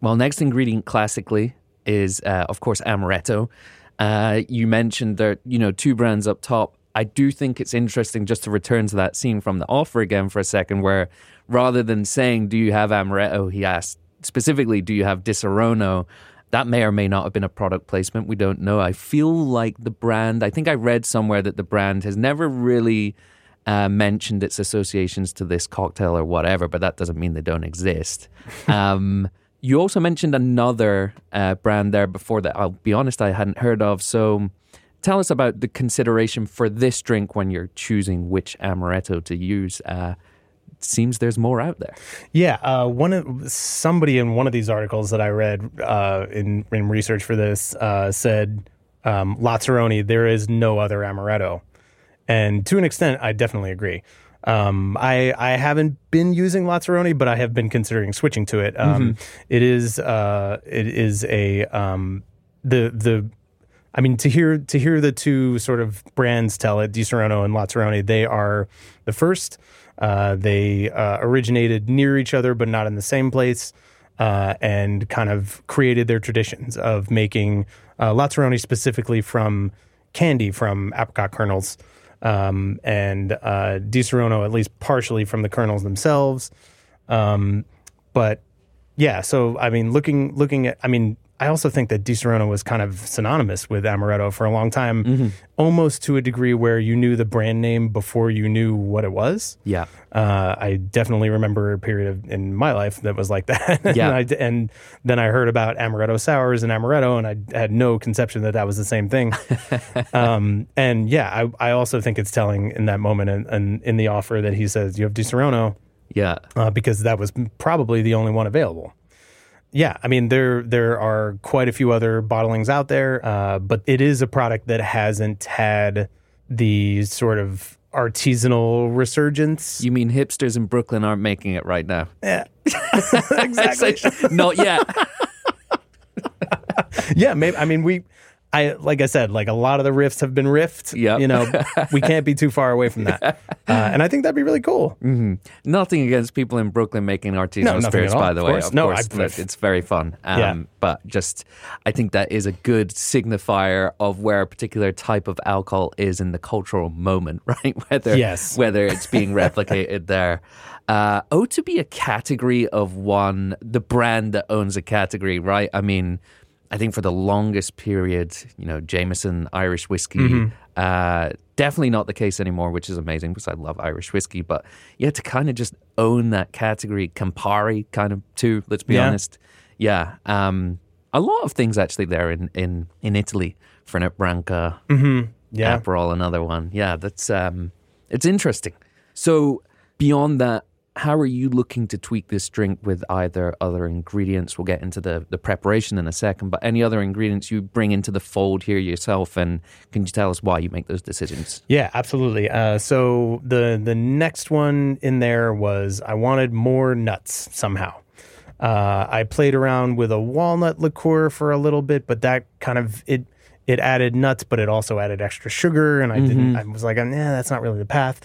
Well, next ingredient classically is, uh, of course, amaretto. Uh, you mentioned there, you know, two brands up top. I do think it's interesting just to return to that scene from The Offer again for a second, where rather than saying, do you have amaretto? He asked specifically, do you have Disaronno? That may or may not have been a product placement. We don't know. I feel like the brand, I think I read somewhere that the brand has never really uh, mentioned its associations to this cocktail or whatever, but that doesn't mean they don't exist. um, you also mentioned another uh, brand there before that, I'll be honest, I hadn't heard of. So tell us about the consideration for this drink when you're choosing which amaretto to use. Uh Seems there's more out there. Yeah, uh, one of somebody in one of these articles that I read uh, in in research for this uh, said, um, Lazzaroni, there is no other amaretto, and to an extent, I definitely agree. Um, I I haven't been using Lazzaroni, but I have been considering switching to it. Um, mm-hmm. It is uh, it is a um, the the. I mean, to hear to hear the two sort of brands tell it, Disaronno and Lazzaroni, they are the first. Uh, they uh, originated near each other, but not in the same place, uh, and kind of created their traditions of making uh, Lazzaroni specifically from candy, from apricot kernels, um, and uh, Disaronno at least partially from the kernels themselves. Um, but yeah, so I mean, looking looking at, I mean, I also think that Disaronno was kind of synonymous with amaretto for a long time, mm-hmm. almost to a degree where you knew the brand name before you knew what it was. Yeah. Uh, I definitely remember a period of, in my life that was like that. Yeah. and, I, and then I heard about amaretto sours and amaretto, and I had no conception that that was the same thing. um, and yeah, I, I also think it's telling in that moment and in, in, in The Offer that he says, you have Disaronno. Yeah. Uh, because that was probably the only one available. Yeah, I mean, there there are quite a few other bottlings out there, uh, but it is a product that hasn't had the sort of artisanal resurgence. You mean hipsters in Brooklyn aren't making it right now? Yeah, exactly. Not yet. yeah, maybe. I mean, we, I like I said, like a lot of the riffs have been riffed. Yeah, you know, we can't be too far away from that, uh, and I think that'd be really cool. Mm-hmm. Nothing against people in Brooklyn making artisanal no, spirits, all, by the of way. Course. Of no, course, I, it's very fun. Um, yeah. But just, I think that is a good signifier of where a particular type of alcohol is in the cultural moment, right? Whether yes. whether it's being replicated there. Uh, oh, to be a category of one, the brand that owns a category, right? I mean. I think for the longest period, you know, Jameson, Irish whiskey, mm-hmm. uh, definitely not the case anymore, which is amazing because I love Irish whiskey. But you had to kind of just own that category, Campari kind of too, let's be yeah. honest. Yeah. Um, a lot of things actually there in, in, in Italy, Fernet Branca, mm-hmm. yeah. Aperol, another one. Yeah, that's um, it's interesting. So beyond that, how are you looking to tweak this drink with either other ingredients? We'll get into the, the preparation in a second, but any other ingredients you bring into the fold here yourself, and can you tell us why you make those decisions? Yeah, absolutely. Uh, so the the next one in there was I wanted more nuts somehow. Uh, I played around with a walnut liqueur for a little bit, but that kind of it it added nuts, but it also added extra sugar, and I mm-hmm. didn't. I was like, nah, that's not really the path.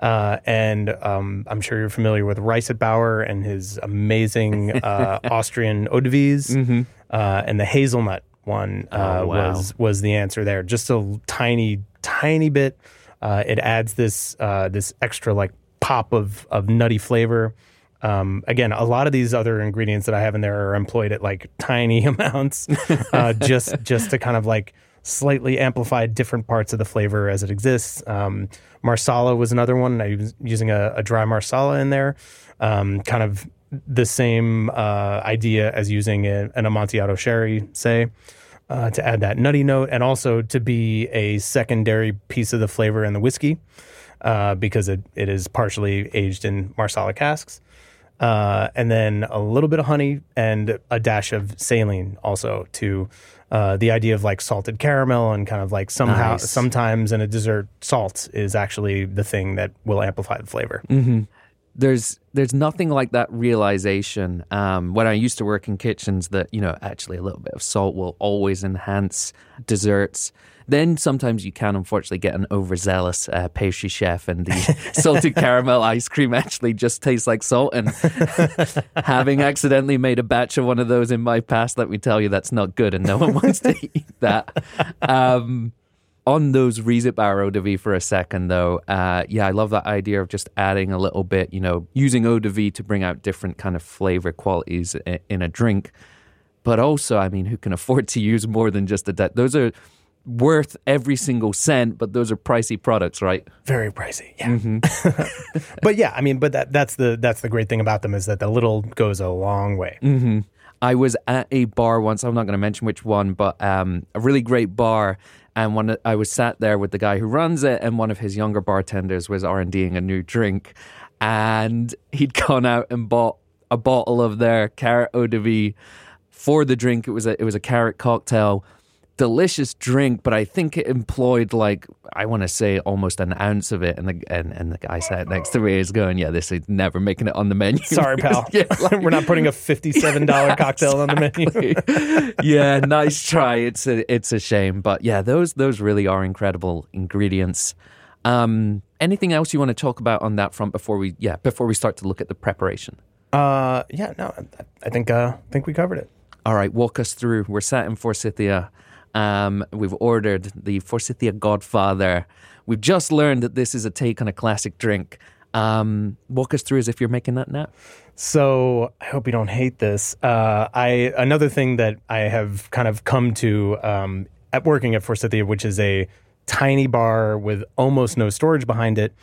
Uh, and um, I'm sure you're familiar with Reisetbauer and his amazing uh, Austrian eau de vies, mm-hmm. uh, and the hazelnut one uh, oh, wow. was was the answer there. Just a tiny, tiny bit. Uh, it adds this uh, this extra like pop of of nutty flavor. Um, again, a lot of these other ingredients that I have in there are employed at like tiny amounts, uh, just just to kind of like. Slightly amplified different parts of the flavor as it exists. Um, Marsala was another one, and I was using a, a dry Marsala in there. Um, kind of the same uh, idea as using a, an Amontillado sherry, say. uh, to add that nutty note and also to be a secondary piece of the flavor in the whiskey uh, because it, it is partially aged in Marsala casks. Uh, and then a little bit of honey and a dash of saline also to uh, the idea of like salted caramel and kind of like somehow nice. sometimes in a dessert, salt is actually the thing that will amplify the flavor. Mm-hmm. There's there's nothing like that realization um, when I used to work in kitchens that, you know, actually a little bit of salt will always enhance desserts. Then sometimes you can, unfortunately, get an overzealous uh, pastry chef and the salted caramel ice cream actually just tastes like salt. And having accidentally made a batch of one of those in my past, let me tell you, that's not good and no one wants to eat that. Um, on those Reisetbauer eau de vie for a second, though, uh, yeah, I love that idea of just adding a little bit, you know, using eau de vie to bring out different kind of flavor qualities in, in a drink. But also, I mean, who can afford to use more than just a... De- those are... worth every single cent, but those are pricey products, right? Very pricey, yeah. Mm-hmm. But yeah, I mean, but that, that's the that's the great thing about them is that the little goes a long way. Mm-hmm. I was at a bar once. I'm not going to mention which one, but um, a really great bar. And when I was sat there with the guy who runs it, and one of his younger bartenders was R and D-ing a new drink, and he'd gone out and bought a bottle of their carrot eau de vie for the drink. It was a it was a carrot cocktail. Delicious drink, but I think it employed like, I want to say almost an ounce of it. And the and, and the guy sat next to me is going, yeah, this is never making it on the menu. Sorry, pal. Yeah, like, we're not putting a fifty-seven dollars yeah, cocktail exactly. on the menu. Yeah, nice try. It's a, it's a shame. But yeah, those those really are incredible ingredients. Um, anything else you want to talk about on that front before we, yeah, before we start to look at the preparation? Uh, yeah, no, I, I think uh, I think we covered it. All right, walk us through. We're sat in Forsythia. Um, we've ordered the Forsythia Godfather. We've just learned that this is a take on a classic drink. Um, walk us through as if you're making that now. So I hope you don't hate this. Uh, I another thing that I have kind of come to um, at working at Forsythia, which is a tiny bar with almost no storage behind it,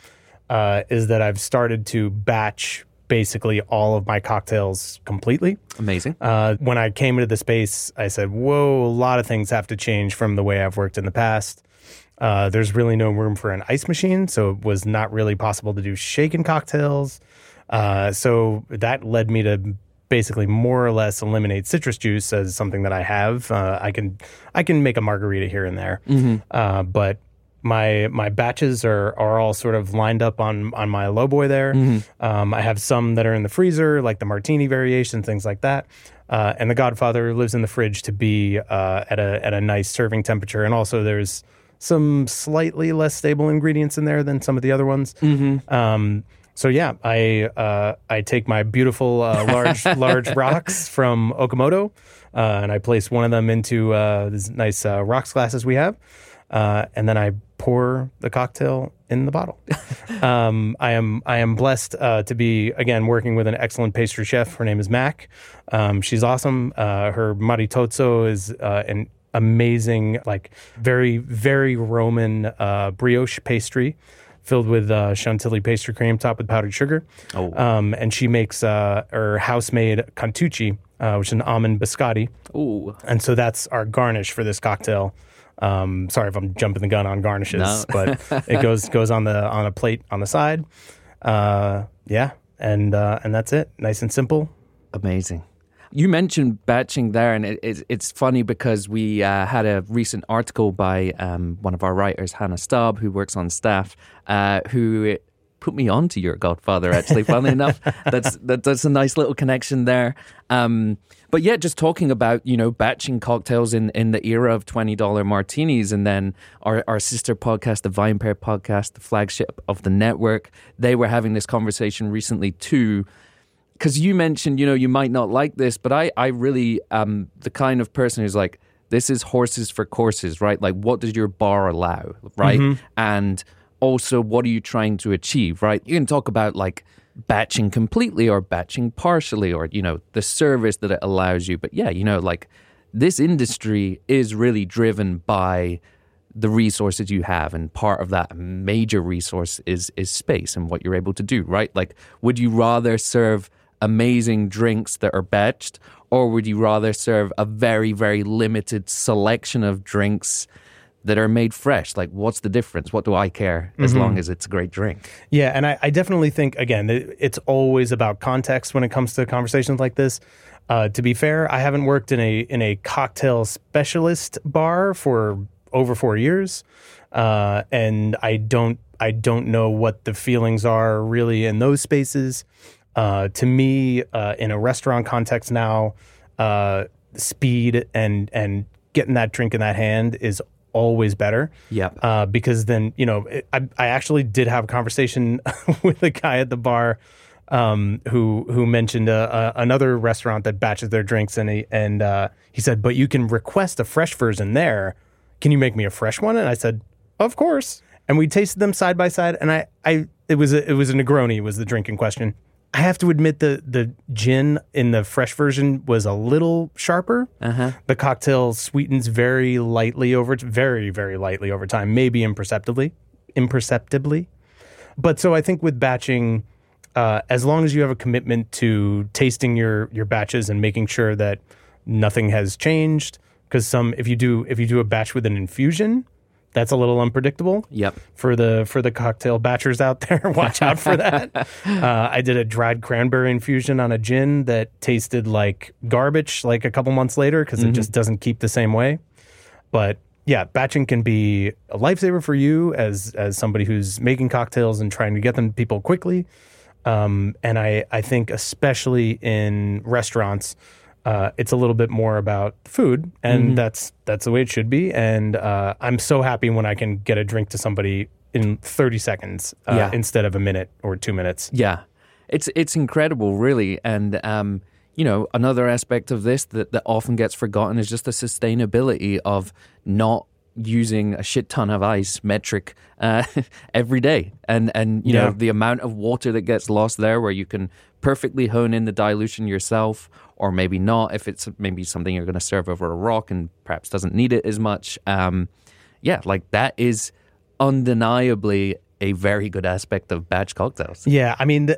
uh, is that I've started to batch basically all of my cocktails completely. Amazing. Uh, when I came into the space, I said, whoa, a lot of things have to change from the way I've worked in the past. Uh, there's really no room for an ice machine, so it was not really possible to do shaken cocktails. Uh, so that led me to basically more or less eliminate citrus juice as something that I have. Uh, I can I can make a margarita here and there, mm-hmm. uh, but My my batches are, are all sort of lined up on, on my lowboy there. Mm-hmm. Um, I have some that are in the freezer, like the martini variation, things like that. Uh, and the Godfather lives in the fridge to be uh, at a at a nice serving temperature. And also there's some slightly less stable ingredients in there than some of the other ones. Mm-hmm. Um, so yeah, I uh, I take my beautiful uh, large large rocks from Okamoto, uh, and I place one of them into uh, these nice uh, rocks glasses we have. Uh, and then I pour the cocktail in the bottle. um, I am I am blessed uh, to be, again, working with an excellent pastry chef. Her name is Mac. Um, she's awesome. Uh, her maritozzo is uh, an amazing, like very, very Roman uh, brioche pastry filled with uh, chantilly pastry cream topped with powdered sugar. Oh. Um, and she makes uh, her house-made cantucci, uh, which is an almond biscotti. Ooh. And so that's our garnish for this cocktail. Um, sorry if I'm jumping the gun on garnishes, no. But it goes goes on the on a plate on the side. Uh, yeah, and uh, and that's it. Nice and simple. Amazing. You mentioned batching there, and it, it, it's funny because we uh, had a recent article by um, one of our writers, Hannah Staub, who works on staff, uh, who put me on to your Godfather, actually, funnily enough. That's that, that's a nice little connection there. Um, but yeah, just talking about, you know, batching cocktails in, in the era of twenty dollars martinis, and then our, our sister podcast, the VinePair podcast, the flagship of the network, they were having this conversation recently too, because you mentioned, you know, you might not like this, but I, I really am the kind of person who's like, this is horses for courses, right? Like, what does your bar allow, right? Mm-hmm. And also, what are you trying to achieve, right? You can talk about like batching completely or batching partially or, you know, the service that it allows you. But yeah, you know, like this industry is really driven by the resources you have. And part of that major resource is is space and what you're able to do, right? Like, would you rather serve amazing drinks that are batched, or would you rather serve a very, very limited selection of drinks that are made fresh? Like, what's the difference? What do I care as mm-hmm. long as it's a great drink? Yeah, and I, I definitely think, again, it's always about context when it comes to conversations like this. Uh, to be fair, I haven't worked in a in a cocktail specialist bar for over four years, uh, and I don't I don't know what the feelings are really in those spaces. Uh, to me, uh, in a restaurant context now, uh, speed and and getting that drink in that hand is always better. Yeah. Uh, because then you know it, I I actually did have a conversation with a guy at the bar. Um, who who mentioned uh, uh, another restaurant that batches their drinks, and he and uh, he said, "But you can request a fresh version there. Can you make me a fresh one?" And I said, "Of course." And we tasted them side by side, and I, I it was a, it was a Negroni was the drink in question. I have to admit the the gin in the fresh version was a little sharper. Uh-huh. The cocktail sweetens very lightly over very very lightly over time, maybe imperceptibly, imperceptibly. But so I think with batching. Uh, as long as you have a commitment to tasting your, your batches and making sure that nothing has changed, because some if you do if you do a batch with an infusion, that's a little unpredictable. Yep. For the for the cocktail batchers out there, watch out for that. uh, I did a dried cranberry infusion on a gin that tasted like garbage, like a couple months later, because mm-hmm. it just doesn't keep the same way. But yeah, batching can be a lifesaver for you as as somebody who's making cocktails and trying to get them to people quickly. Um, and I, I think especially in restaurants, uh, it's a little bit more about food, and mm-hmm. that's that's the way it should be. And uh, I'm so happy when I can get a drink to somebody in thirty seconds uh, yeah. instead of a minute or two minutes. Yeah, it's it's incredible, really. And um, you know, another aspect of this that, that often gets forgotten is just the sustainability of not using a shit ton of ice metric uh, every day. And, and you yeah. know, the amount of water that gets lost there, where you can perfectly hone in the dilution yourself, or maybe not, if it's maybe something you're going to serve over a rock and perhaps doesn't need it as much. Um, yeah, like that is undeniably a very good aspect of batch cocktails. Yeah, I mean,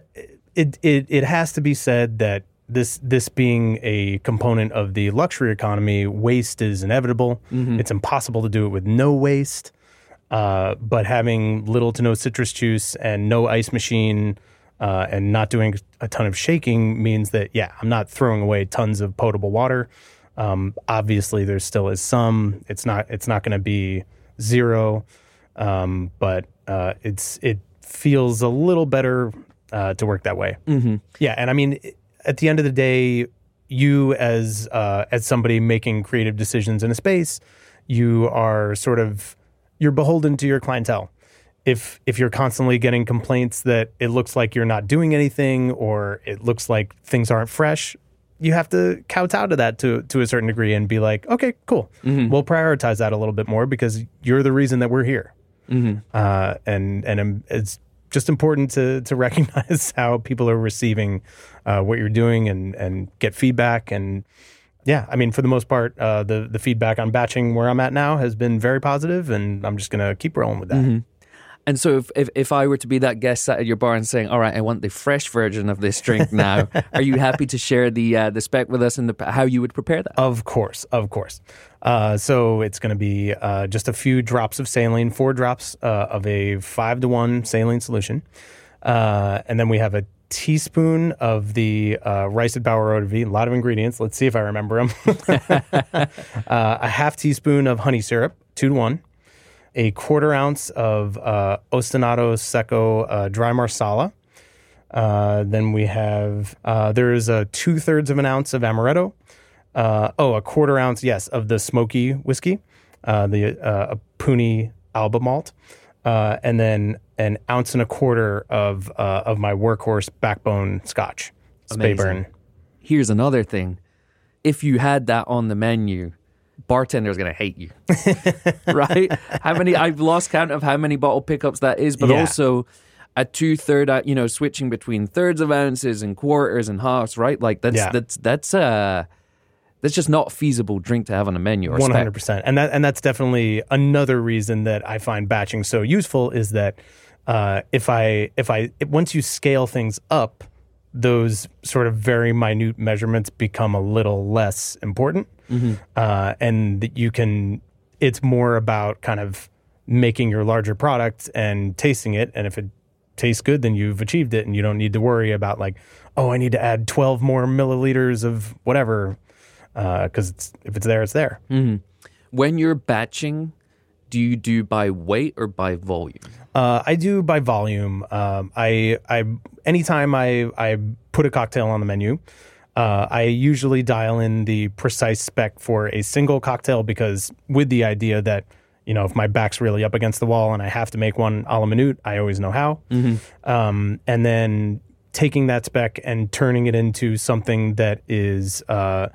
it it it has to be said that This this being a component of the luxury economy, waste is inevitable. Mm-hmm. It's impossible to do it with no waste. Uh, but having little to no citrus juice and no ice machine uh, and not doing a ton of shaking means that, yeah, I'm not throwing away tons of potable water. Um, obviously, there still is some. It's not it's not going to be zero, um, but uh, it's it feels a little better uh, to work that way. Mm-hmm. Yeah, and I mean... It, at the end of the day, you as uh, as somebody making creative decisions in a space, you are sort of, you're beholden to your clientele. If if you're constantly getting complaints that it looks like you're not doing anything, or it looks like things aren't fresh, you have to kowtow to that to, to a certain degree and be like, okay, cool. Mm-hmm. We'll prioritize that a little bit more because you're the reason that we're here. Mm-hmm. Uh, and, and it's just important to to recognize how people are receiving uh, what you're doing and and get feedback. And yeah, I mean, for the most part, uh, the, the feedback on batching where I'm at now has been very positive, and I'm just going to keep rolling with that. Mm-hmm. And so if, if if I were to be that guest sat at your bar and saying, all right, I want the fresh version of this drink now, are you happy to share the uh, the spec with us and the, how you would prepare that? Of course, of course. Uh, so it's going to be uh, just a few drops of saline, four drops uh, of a five to one saline solution. Uh, and then we have a teaspoon of the uh, Reisetbauer eau de vie, a lot of ingredients. Let's see if I remember them. uh, a half teaspoon of honey syrup, two to one. A quarter ounce of uh, ostinato secco uh, dry Marsala. Uh, then we have, uh, there is a two thirds of an ounce of amaretto. Uh, oh, a quarter ounce, yes, of the smoky whiskey, uh, the uh, Puni Alba Malt. Uh, and then an ounce and a quarter of uh, of my workhorse backbone Scotch, Speyburn. Here's another thing. If you had that on the menu, bartender's going to hate you, right? How many, I've lost count of how many bottle pickups that is, but yeah. also a two-third, you know, switching between thirds of ounces and quarters and halves, right? Like that's, yeah. that's, that's, uh, that's just not a feasible drink to have on a menu. Or one hundred percent. Spec. And that, and that's definitely another reason that I find batching so useful is that, uh, if I, if I, once you scale things up, those sort of very minute measurements become a little less important. Mm-hmm. Uh, and that you can, it's more about kind of making your larger product and tasting it. And if it tastes good, then you've achieved it. And you don't need to worry about like, oh, I need to add twelve more milliliters of whatever. Uh, 'cause it's, if it's there, it's there. Mm-hmm. When you're batching, do you do by weight or by volume? Uh, I do by volume. Um, I, I, anytime I, I put a cocktail on the menu, uh, I usually dial in the precise spec for a single cocktail, because with the idea that, you know, if my back's really up against the wall and I have to make one a la minute, I always know how. Mm-hmm. Um, and then taking that spec and turning it into something that is uh,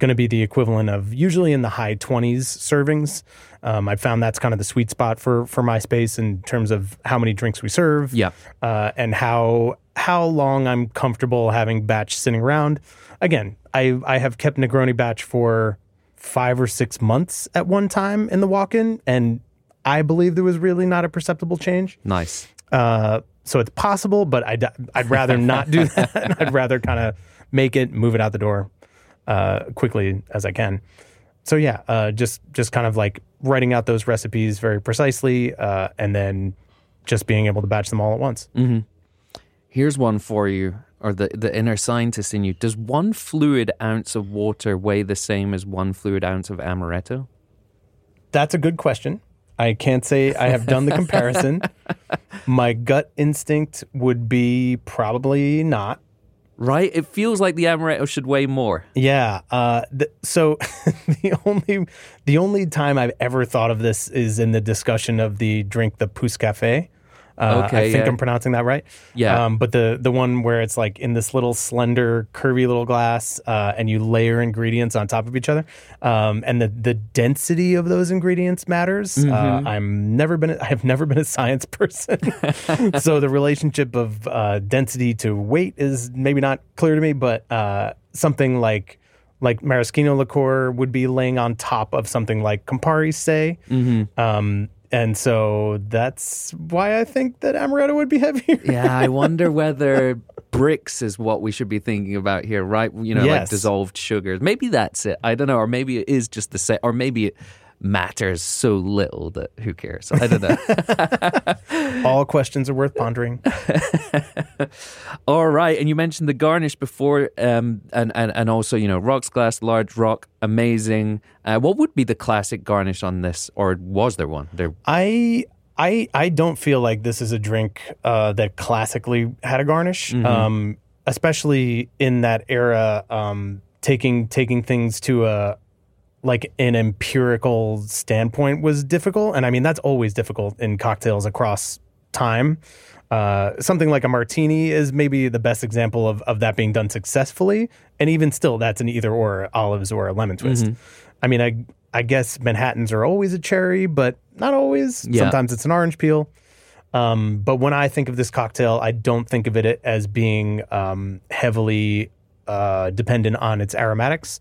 going to be the equivalent of usually in the high twenties servings. Um, I found that's kind of the sweet spot for for my space in terms of how many drinks we serve, yeah, uh, and how how long I'm comfortable having batch sitting around. Again, I I have kept Negroni batch for five or six months at one time in the walk-in, and I believe there was really not a perceptible change. Nice. Uh, so it's possible, but I'd, I'd rather not do that. I'd rather kind of make it, move it out the door uh, quickly as I can. So yeah, uh, just just kind of like writing out those recipes very precisely, uh, and then just being able to batch them all at once. Mm-hmm. Here's one for you, or the, the inner scientist in you. Does one fluid ounce of water weigh the same as one fluid ounce of amaretto? That's a good question. I can't say I have done the comparison. My gut instinct would be probably not. Right? It feels like the amaretto should weigh more. Yeah. Uh, th- so the only the only time I've ever thought of this is in the discussion of the drink, the Pousse Café. Uh, okay, I think yeah. I'm pronouncing that right. Yeah. Um, but the the one where it's like in this little slender, curvy little glass, uh, and you layer ingredients on top of each other, um, and the the density of those ingredients matters. Mm-hmm. Uh, I'm never been I have never been a science person, so the relationship of uh, density to weight is maybe not clear to me. But uh, something like like maraschino liqueur would be laying on top of something like Campari, say. Mm-hmm. Um, And so that's why I think that amaretto would be heavier. Yeah, I wonder whether bricks is what we should be thinking about here, right? You know, yes. Like dissolved sugars. Maybe that's it. I don't know. Or maybe it is just the same. Or maybe it matters so little that who cares? I don't know. All questions are worth pondering. All right. And you mentioned the garnish before, um, and, and, and also, you know, rocks glass, large rock. Amazing. Uh, what would be the classic garnish on this, or was there one? There. I I I don't feel like this is a drink uh, that classically had a garnish, mm-hmm. um, especially in that era. Um, taking taking things to a like an empirical standpoint was difficult, and I mean that's always difficult in cocktails across time. Uh, something like a martini is maybe the best example of, of that being done successfully. And even still, that's an either or, olives or a lemon twist. Mm-hmm. I mean, I I guess Manhattans are always a cherry, but not always. Yeah. Sometimes it's an orange peel. Um, but when I think of this cocktail, I don't think of it as being um, heavily uh, dependent on its aromatics,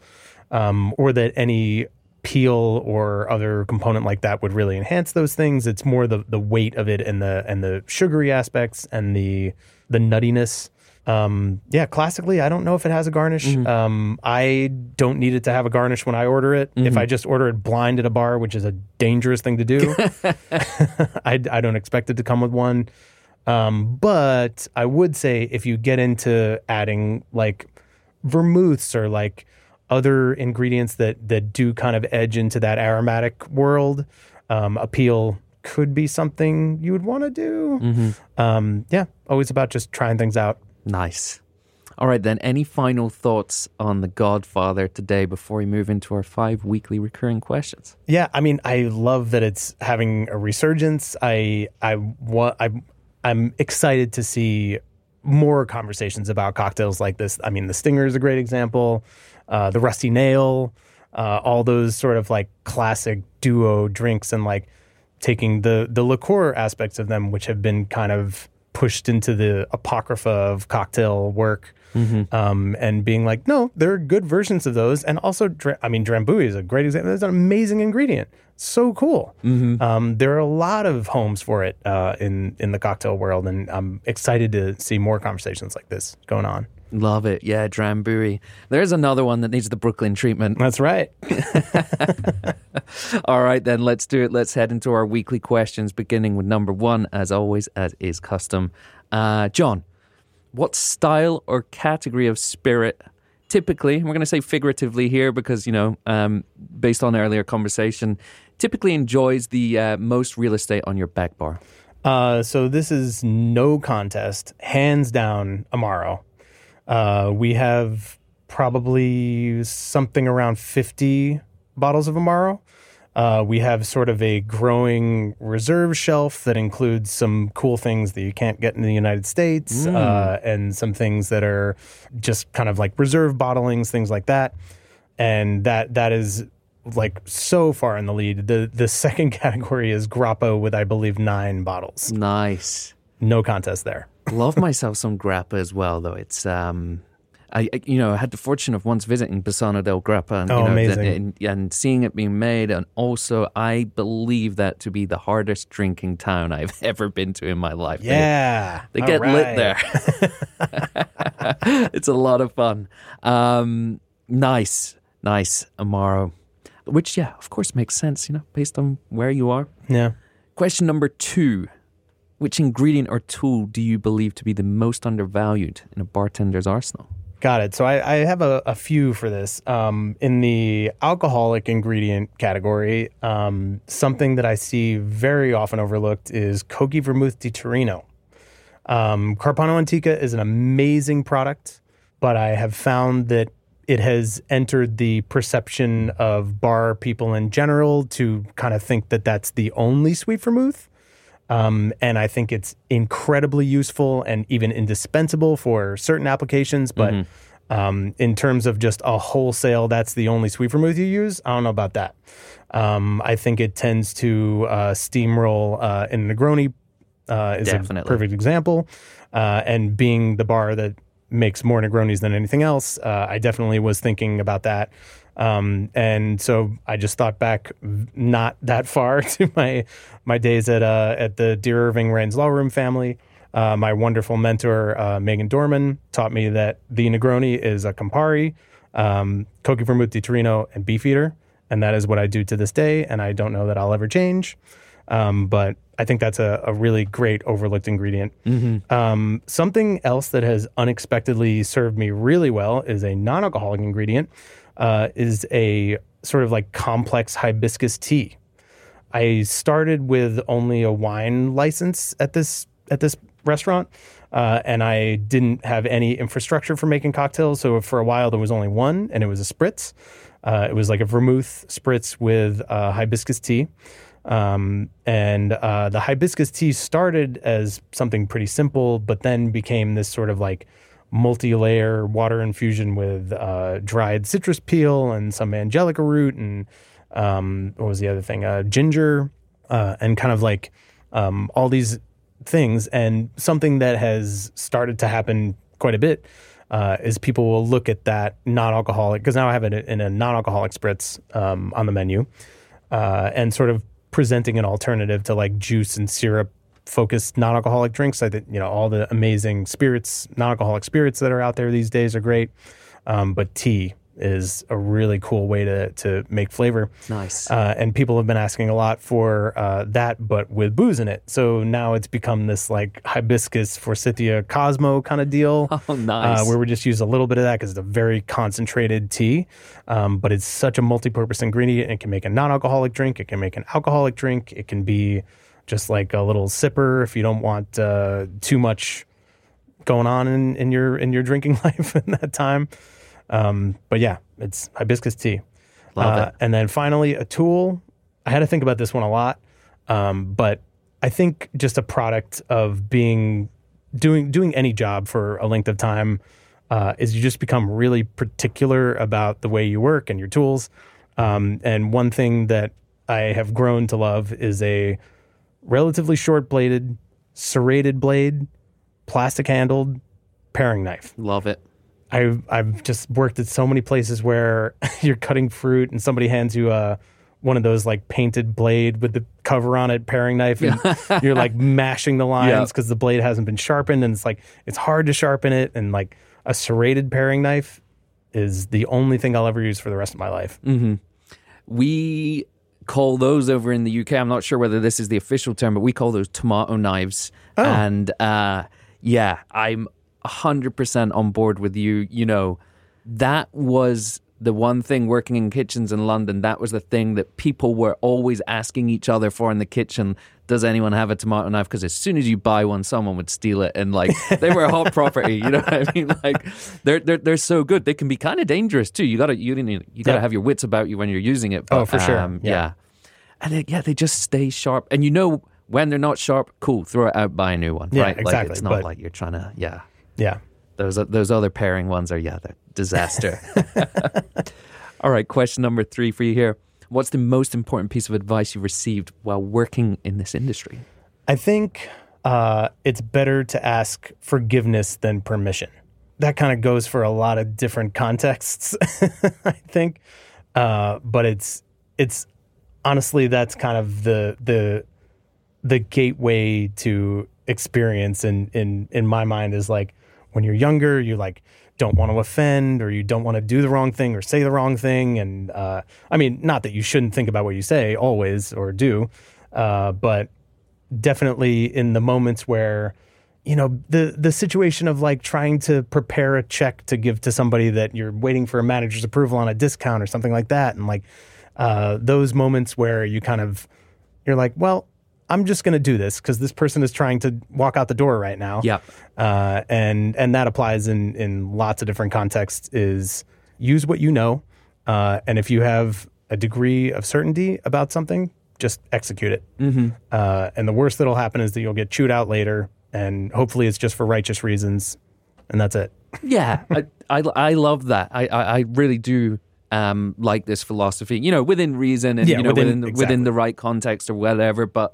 um, or that any peel or other component like that would really enhance those things. It's more the the weight of it and the and the sugary aspects and the the nuttiness. Um, yeah, classically, I don't know if it has a garnish. Mm-hmm. Um, I don't need it to have a garnish when I order it. Mm-hmm. If I just order it blind at a bar, which is a dangerous thing to do, I, I don't expect it to come with one. Um, but I would say if you get into adding like vermouths or like other ingredients that that do kind of edge into that aromatic world, um, a peel could be something you would want to do. Mm-hmm. Um, yeah, always about just trying things out. Nice. All right, then, any final thoughts on The Godfather today before we move into our five weekly recurring questions? Yeah, I mean, I love that it's having a resurgence. I, I, wa- I, I'm excited to see more conversations about cocktails like this. I mean, the Stinger is a great example. Uh, the Rusty Nail, uh, all those sort of like classic duo drinks, and like taking the the liqueur aspects of them, which have been kind of pushed into the apocrypha of cocktail work, mm-hmm. um, and being like, no, there are good versions of those. And also, I mean, Drambuie is a great example. That's an amazing ingredient. so cool. Mm-hmm. Um, there are a lot of homes for it uh, in, in the cocktail world, and I'm excited to see more conversations like this going on. Love it. Yeah, Drambuie. There's another one that needs the Brooklyn treatment. That's right. All right, then, let's do it. Let's head into our weekly questions, beginning with number one, as always, as is custom. Uh, John, what style or category of spirit typically, and we're going to say figuratively here because, you know, um, based on earlier conversation, typically enjoys the uh, most real estate on your back bar? Uh, so this is no contest, hands down, Amaro. Uh, we have probably something around fifty bottles of Amaro. Uh, we have sort of a growing reserve shelf that includes some cool things that you can't get in the United States, mm. uh, and some things that are just kind of like reserve bottlings, things like that. And that that is like so far in the lead. The the second category is Grappa with, I believe, nine bottles. Nice. No contest there. Love myself some Grappa as well, though. It's um, I you know I had the fortune of once visiting Bassano del Grappa, and, oh, you know, amazing. The, and, and seeing it being made, and also I believe that to be the hardest drinking town I've ever been to in my life. Yeah, they, they get right. lit there. It's a lot of fun. Um, nice, nice Amaro, which yeah, of course makes sense. You know, based on where you are. Yeah. Question number two. Which ingredient or tool do you believe to be the most undervalued in a bartender's arsenal? Got it. So I, I have a, a few for this. Um, in the alcoholic ingredient category, um, something that I see very often overlooked is Cocchi Vermouth di Torino. Um, Carpano Antica is an amazing product, but I have found that it has entered the perception of bar people in general to kind of think that that's the only sweet vermouth. Um, and I think it's incredibly useful and even indispensable for certain applications. But mm-hmm. um, in terms of just a wholesale, that's the only sweet vermouth you use, I don't know about that. Um, I think it tends to uh, steamroll uh, in Negroni uh, is Definitely. a perfect example. Uh, and being the bar that makes more Negronis than anything else, uh, I definitely was thinking about that. Um, and so I just thought back not that far to my my days at uh, at the Dear Irving Rand's Law Room family. Uh, my wonderful mentor, uh, Megan Dorman, taught me that the Negroni is a Campari, um, Cocchi Vermouth di Torino, and Beefeater. And that is what I do to this day, and I don't know that I'll ever change. Um, but I think that's a, a really great overlooked ingredient. Mm-hmm. Um, something else that has unexpectedly served me really well is a non-alcoholic ingredient. Uh, is a sort of like complex hibiscus tea. I started with only a wine license at this at this restaurant, uh, and I didn't have any infrastructure for making cocktails. So for a while, there was only one, and it was a spritz. Uh, it was like a vermouth spritz with uh, hibiscus tea. Um, and uh, the hibiscus tea started as something pretty simple, but then became this sort of like multi-layer water infusion with uh, dried citrus peel and some angelica root and um, what was the other thing? Uh, ginger uh, and kind of like um, all these things. And something that has started to happen quite a bit uh, is people will look at that non-alcoholic, because now I have it in a non-alcoholic spritz um, on the menu uh, and sort of presenting an alternative to like juice and syrup focused non-alcoholic drinks. I think, you know, all the amazing spirits, non-alcoholic spirits that are out there these days are great. Um, but tea is a really cool way to to make flavor. Nice. Uh, and people have been asking a lot for uh, that, but with booze in it. So now it's become this like hibiscus, Forsythia, Cosmo kind of deal. Oh, nice. Uh, where we just use a little bit of that because it's a very concentrated tea. Um, but it's such a multi-purpose ingredient. It can make a non-alcoholic drink. It can make an alcoholic drink. It can be just like a little sipper if you don't want uh, too much going on in, in your in your drinking life in that time. Um, but yeah, it's hibiscus tea. Love uh, it. And then finally, a tool. I had to think about this one a lot, um, but I think just a product of being doing doing any job for a length of time uh, is you just become really particular about the way you work and your tools. Um, and one thing that I have grown to love is a relatively short-bladed, serrated blade, plastic-handled paring knife. Love it. I've I've just worked at so many places where you're cutting fruit and somebody hands you a one of those like painted blade with the cover on it, paring knife, and you're like mashing the lines because yeah. the blade hasn't been sharpened, and it's like it's hard to sharpen it, and like a serrated paring knife is the only thing I'll ever use for the rest of my life. Mm-hmm. We call those over in the U K, I'm not sure whether this is the official term, but we call those tomato knives. Oh. And uh, yeah, I'm one hundred percent on board with you. You know, that was the one thing working in kitchens in London, that was the thing that people were always asking each other for in the kitchen. Does anyone have a tomato knife? Because as soon as you buy one, someone would steal it. And like, they were a hot property, you know what I mean? Like, they're they're, they're so good. They can be kind of dangerous too. You gotta you, you gotta yeah. have your wits about you when you're using it. But, oh, for sure. Um, yeah. yeah. And it, yeah, they just stay sharp. And you know, when they're not sharp, cool, throw it out, buy a new one, yeah, right? Exactly. Like, it's not but, like you're trying to, yeah. Yeah. Those those other pairing ones are, yeah, they're disaster. All right, question number three for you here. What's the most important piece of advice you received while working in this industry? I think uh, it's better to ask forgiveness than permission. That kind of goes for a lot of different contexts, I think. Uh, but it's it's honestly, that's kind of the the the gateway to experience in in, in my mind is like, when you're younger, you like don't want to offend, or you don't want to do the wrong thing or say the wrong thing. And uh, I mean, not that you shouldn't think about what you say always or do, uh, but definitely in the moments where, you know, the the situation of like trying to prepare a check to give to somebody that you're waiting for a manager's approval on a discount or something like that. And like uh, those moments where you kind of, you're like, well, I'm just going to do this because this person is trying to walk out the door right now. Yeah. Uh, and and that applies in, in lots of different contexts, is use what you know. Uh, and if you have a degree of certainty about something, just execute it. Mm-hmm. Uh, and the worst that'll happen is that you'll get chewed out later, and hopefully it's just for righteous reasons, and that's it. Yeah. I, I, I love that. I, I, I really do. Um, like this philosophy, you know, within reason and, yeah, you know, within within the, exactly. within the right context or whatever. But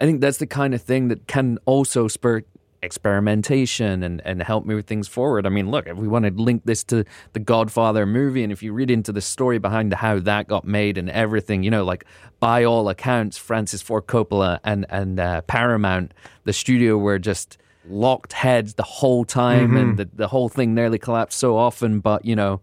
I think that's the kind of thing that can also spur experimentation and, and help move things forward. I mean, look, if we want to link this to the Godfather movie, and if you read into the story behind how that got made and everything, you know, like by all accounts, Francis Ford Coppola and, and uh, Paramount, the studio were just locked heads the whole time, mm-hmm. and the, the whole thing nearly collapsed so often. But, you know,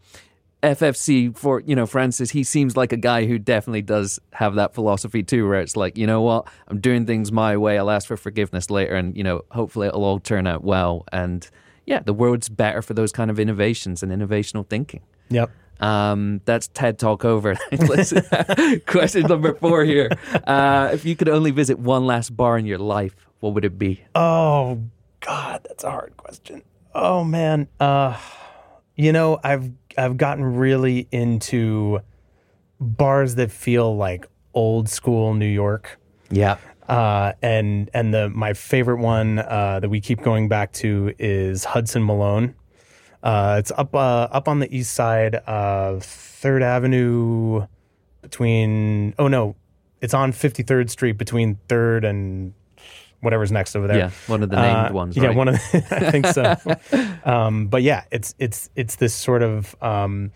F F C, for, you know, Francis, he seems like a guy who definitely does have that philosophy too, where it's like, you know what, I'm doing things my way, I'll ask for forgiveness later, and, you know, hopefully it'll all turn out well. And yeah, the world's better for those kind of innovations and innovational thinking. Yep. Um, that's TED Talk over. Question number four here. Uh, if you could only visit one last bar in your life, what would it be? Oh, God, that's a hard question. Oh, man. Uh, you know, I've I've gotten really into bars that feel like old school New York. Yeah. Uh, and and the my favorite one uh, that we keep going back to is Hudson Malone. Uh, it's up uh, up on the east side of Third Avenue between, oh no, it's on fifty-third Street between Third and whatever's next over there. Yeah, one of the named uh, ones, right? Yeah, one of the, I think so. um, but yeah, it's it's it's this sort of um,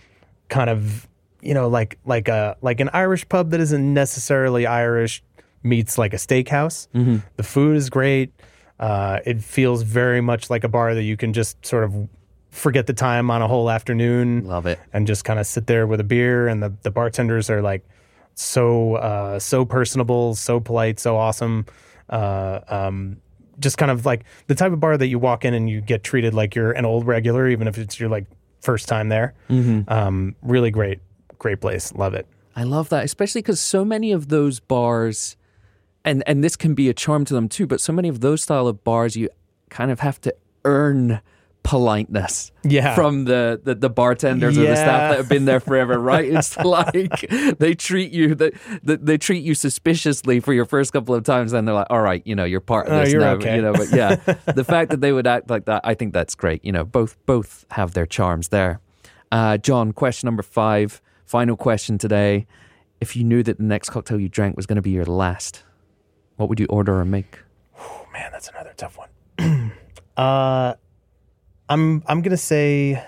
kind of, you know, like like a like an Irish pub that isn't necessarily Irish meets like a steakhouse. Mm-hmm. The food is great. Uh, it feels very much like a bar that you can just sort of forget the time on a whole afternoon. Love it. And just kind of sit there with a beer, and the, the bartenders are like so uh, so personable, so polite, so awesome. Uh, um, just kind of like the type of bar that you walk in and you get treated like you're an old regular, even if it's your like first time there. Mm-hmm. Um, really great, great place. Love it. I love that, especially because so many of those bars, and, and this can be a charm to them too, but so many of those style of bars, you kind of have to earn politeness yeah. from the, the, the bartenders yeah. or the staff that have been there forever, right? It's like they treat you they, they treat you suspiciously for your first couple of times, and they're like, all right, you know, you're part of this oh, now. Okay. You know, but yeah, the fact that they would act like that, I think that's great. You know, both both have their charms there. Uh, John, question number five, final question today. If you knew that the next cocktail you drank was going to be your last, what would you order or make? Oh man, that's another tough one. uh I'm I'm gonna say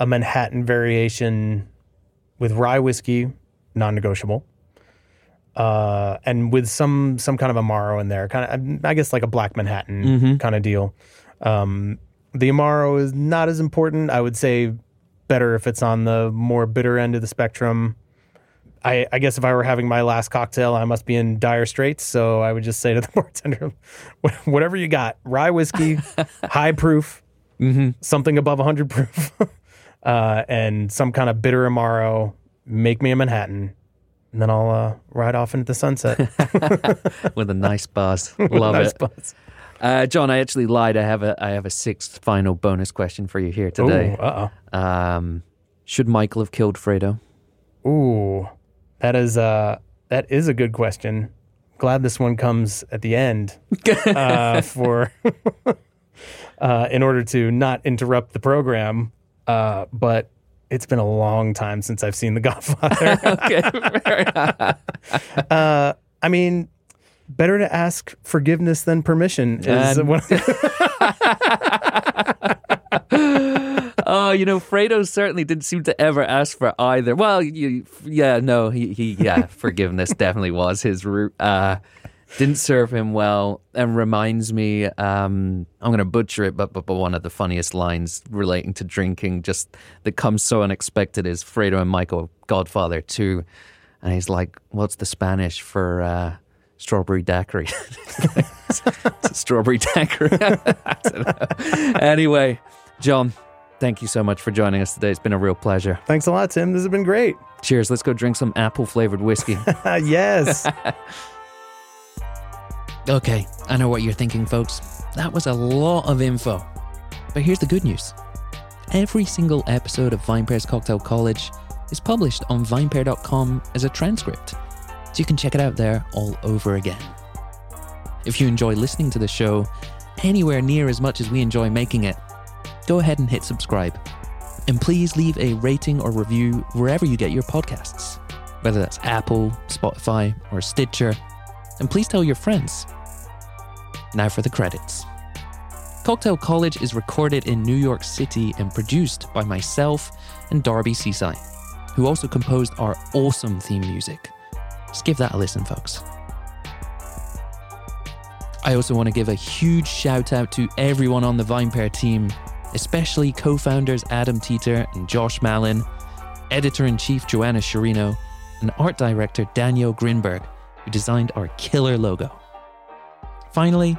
a Manhattan variation with rye whiskey, non-negotiable. uh, and with some some kind of Amaro in there, kind of I guess like a Black Manhattan mm-hmm. kind of deal. Um, the Amaro is not as important. I would say better if it's on the more bitter end of the spectrum. I, I guess if I were having my last cocktail, I must be in dire straits. So I would just say to the bartender, whatever you got, rye whiskey, high proof, mm-hmm. something above one hundred proof, uh, and some kind of bitter Amaro, make me a Manhattan, and then I'll uh, ride off into the sunset. With a nice buzz. Love nice it. Buzz. Uh, John, I actually lied. I have a I have a sixth final bonus question for you here today. Ooh, uh-oh. Um, should Michael have killed Fredo? Ooh, that is uh that is a good question. Glad this one comes at the end uh, for uh, in order to not interrupt the program. Uh, but it's been a long time since I've seen The Godfather. Okay, uh, I mean. Better to ask forgiveness than permission. Is and... Oh, you know, Fredo certainly didn't seem to ever ask for either. Well, you, yeah, no, he, he yeah, forgiveness definitely was his route. Uh, didn't serve him well, and reminds me, um, I'm going to butcher it, but, but but one of the funniest lines relating to drinking, just that comes so unexpected, is Fredo and Michael, Godfather two, and he's like, "What's the Spanish for?" Uh, Strawberry daiquiri. It's a strawberry daiquiri. Anyway, John, thank you so much for joining us today. It's been a real pleasure. Thanks a lot, Tim. This has been great. Cheers. Let's go drink some apple-flavored whiskey. Yes. Okay, I know what you're thinking, folks. That was a lot of info. But here's the good news. Every single episode of VinePair's Cocktail College is published on vinepair dot com as a transcript. So you can check it out there all over again. If you enjoy listening to the show anywhere near as much as we enjoy making it, go ahead and hit subscribe. And please leave a rating or review wherever you get your podcasts, whether that's Apple, Spotify, or Stitcher. And please tell your friends. Now for the credits. Cocktail College is recorded in New York City and produced by myself and Darby Seaside, who also composed our awesome theme music. Just give that a listen, folks. I also want to give a huge shout out to everyone on the VinePair team, especially co-founders Adam Teeter and Josh Malin, editor-in-chief Joanna Sherino, and art director Daniel Grinberg, who designed our killer logo. Finally,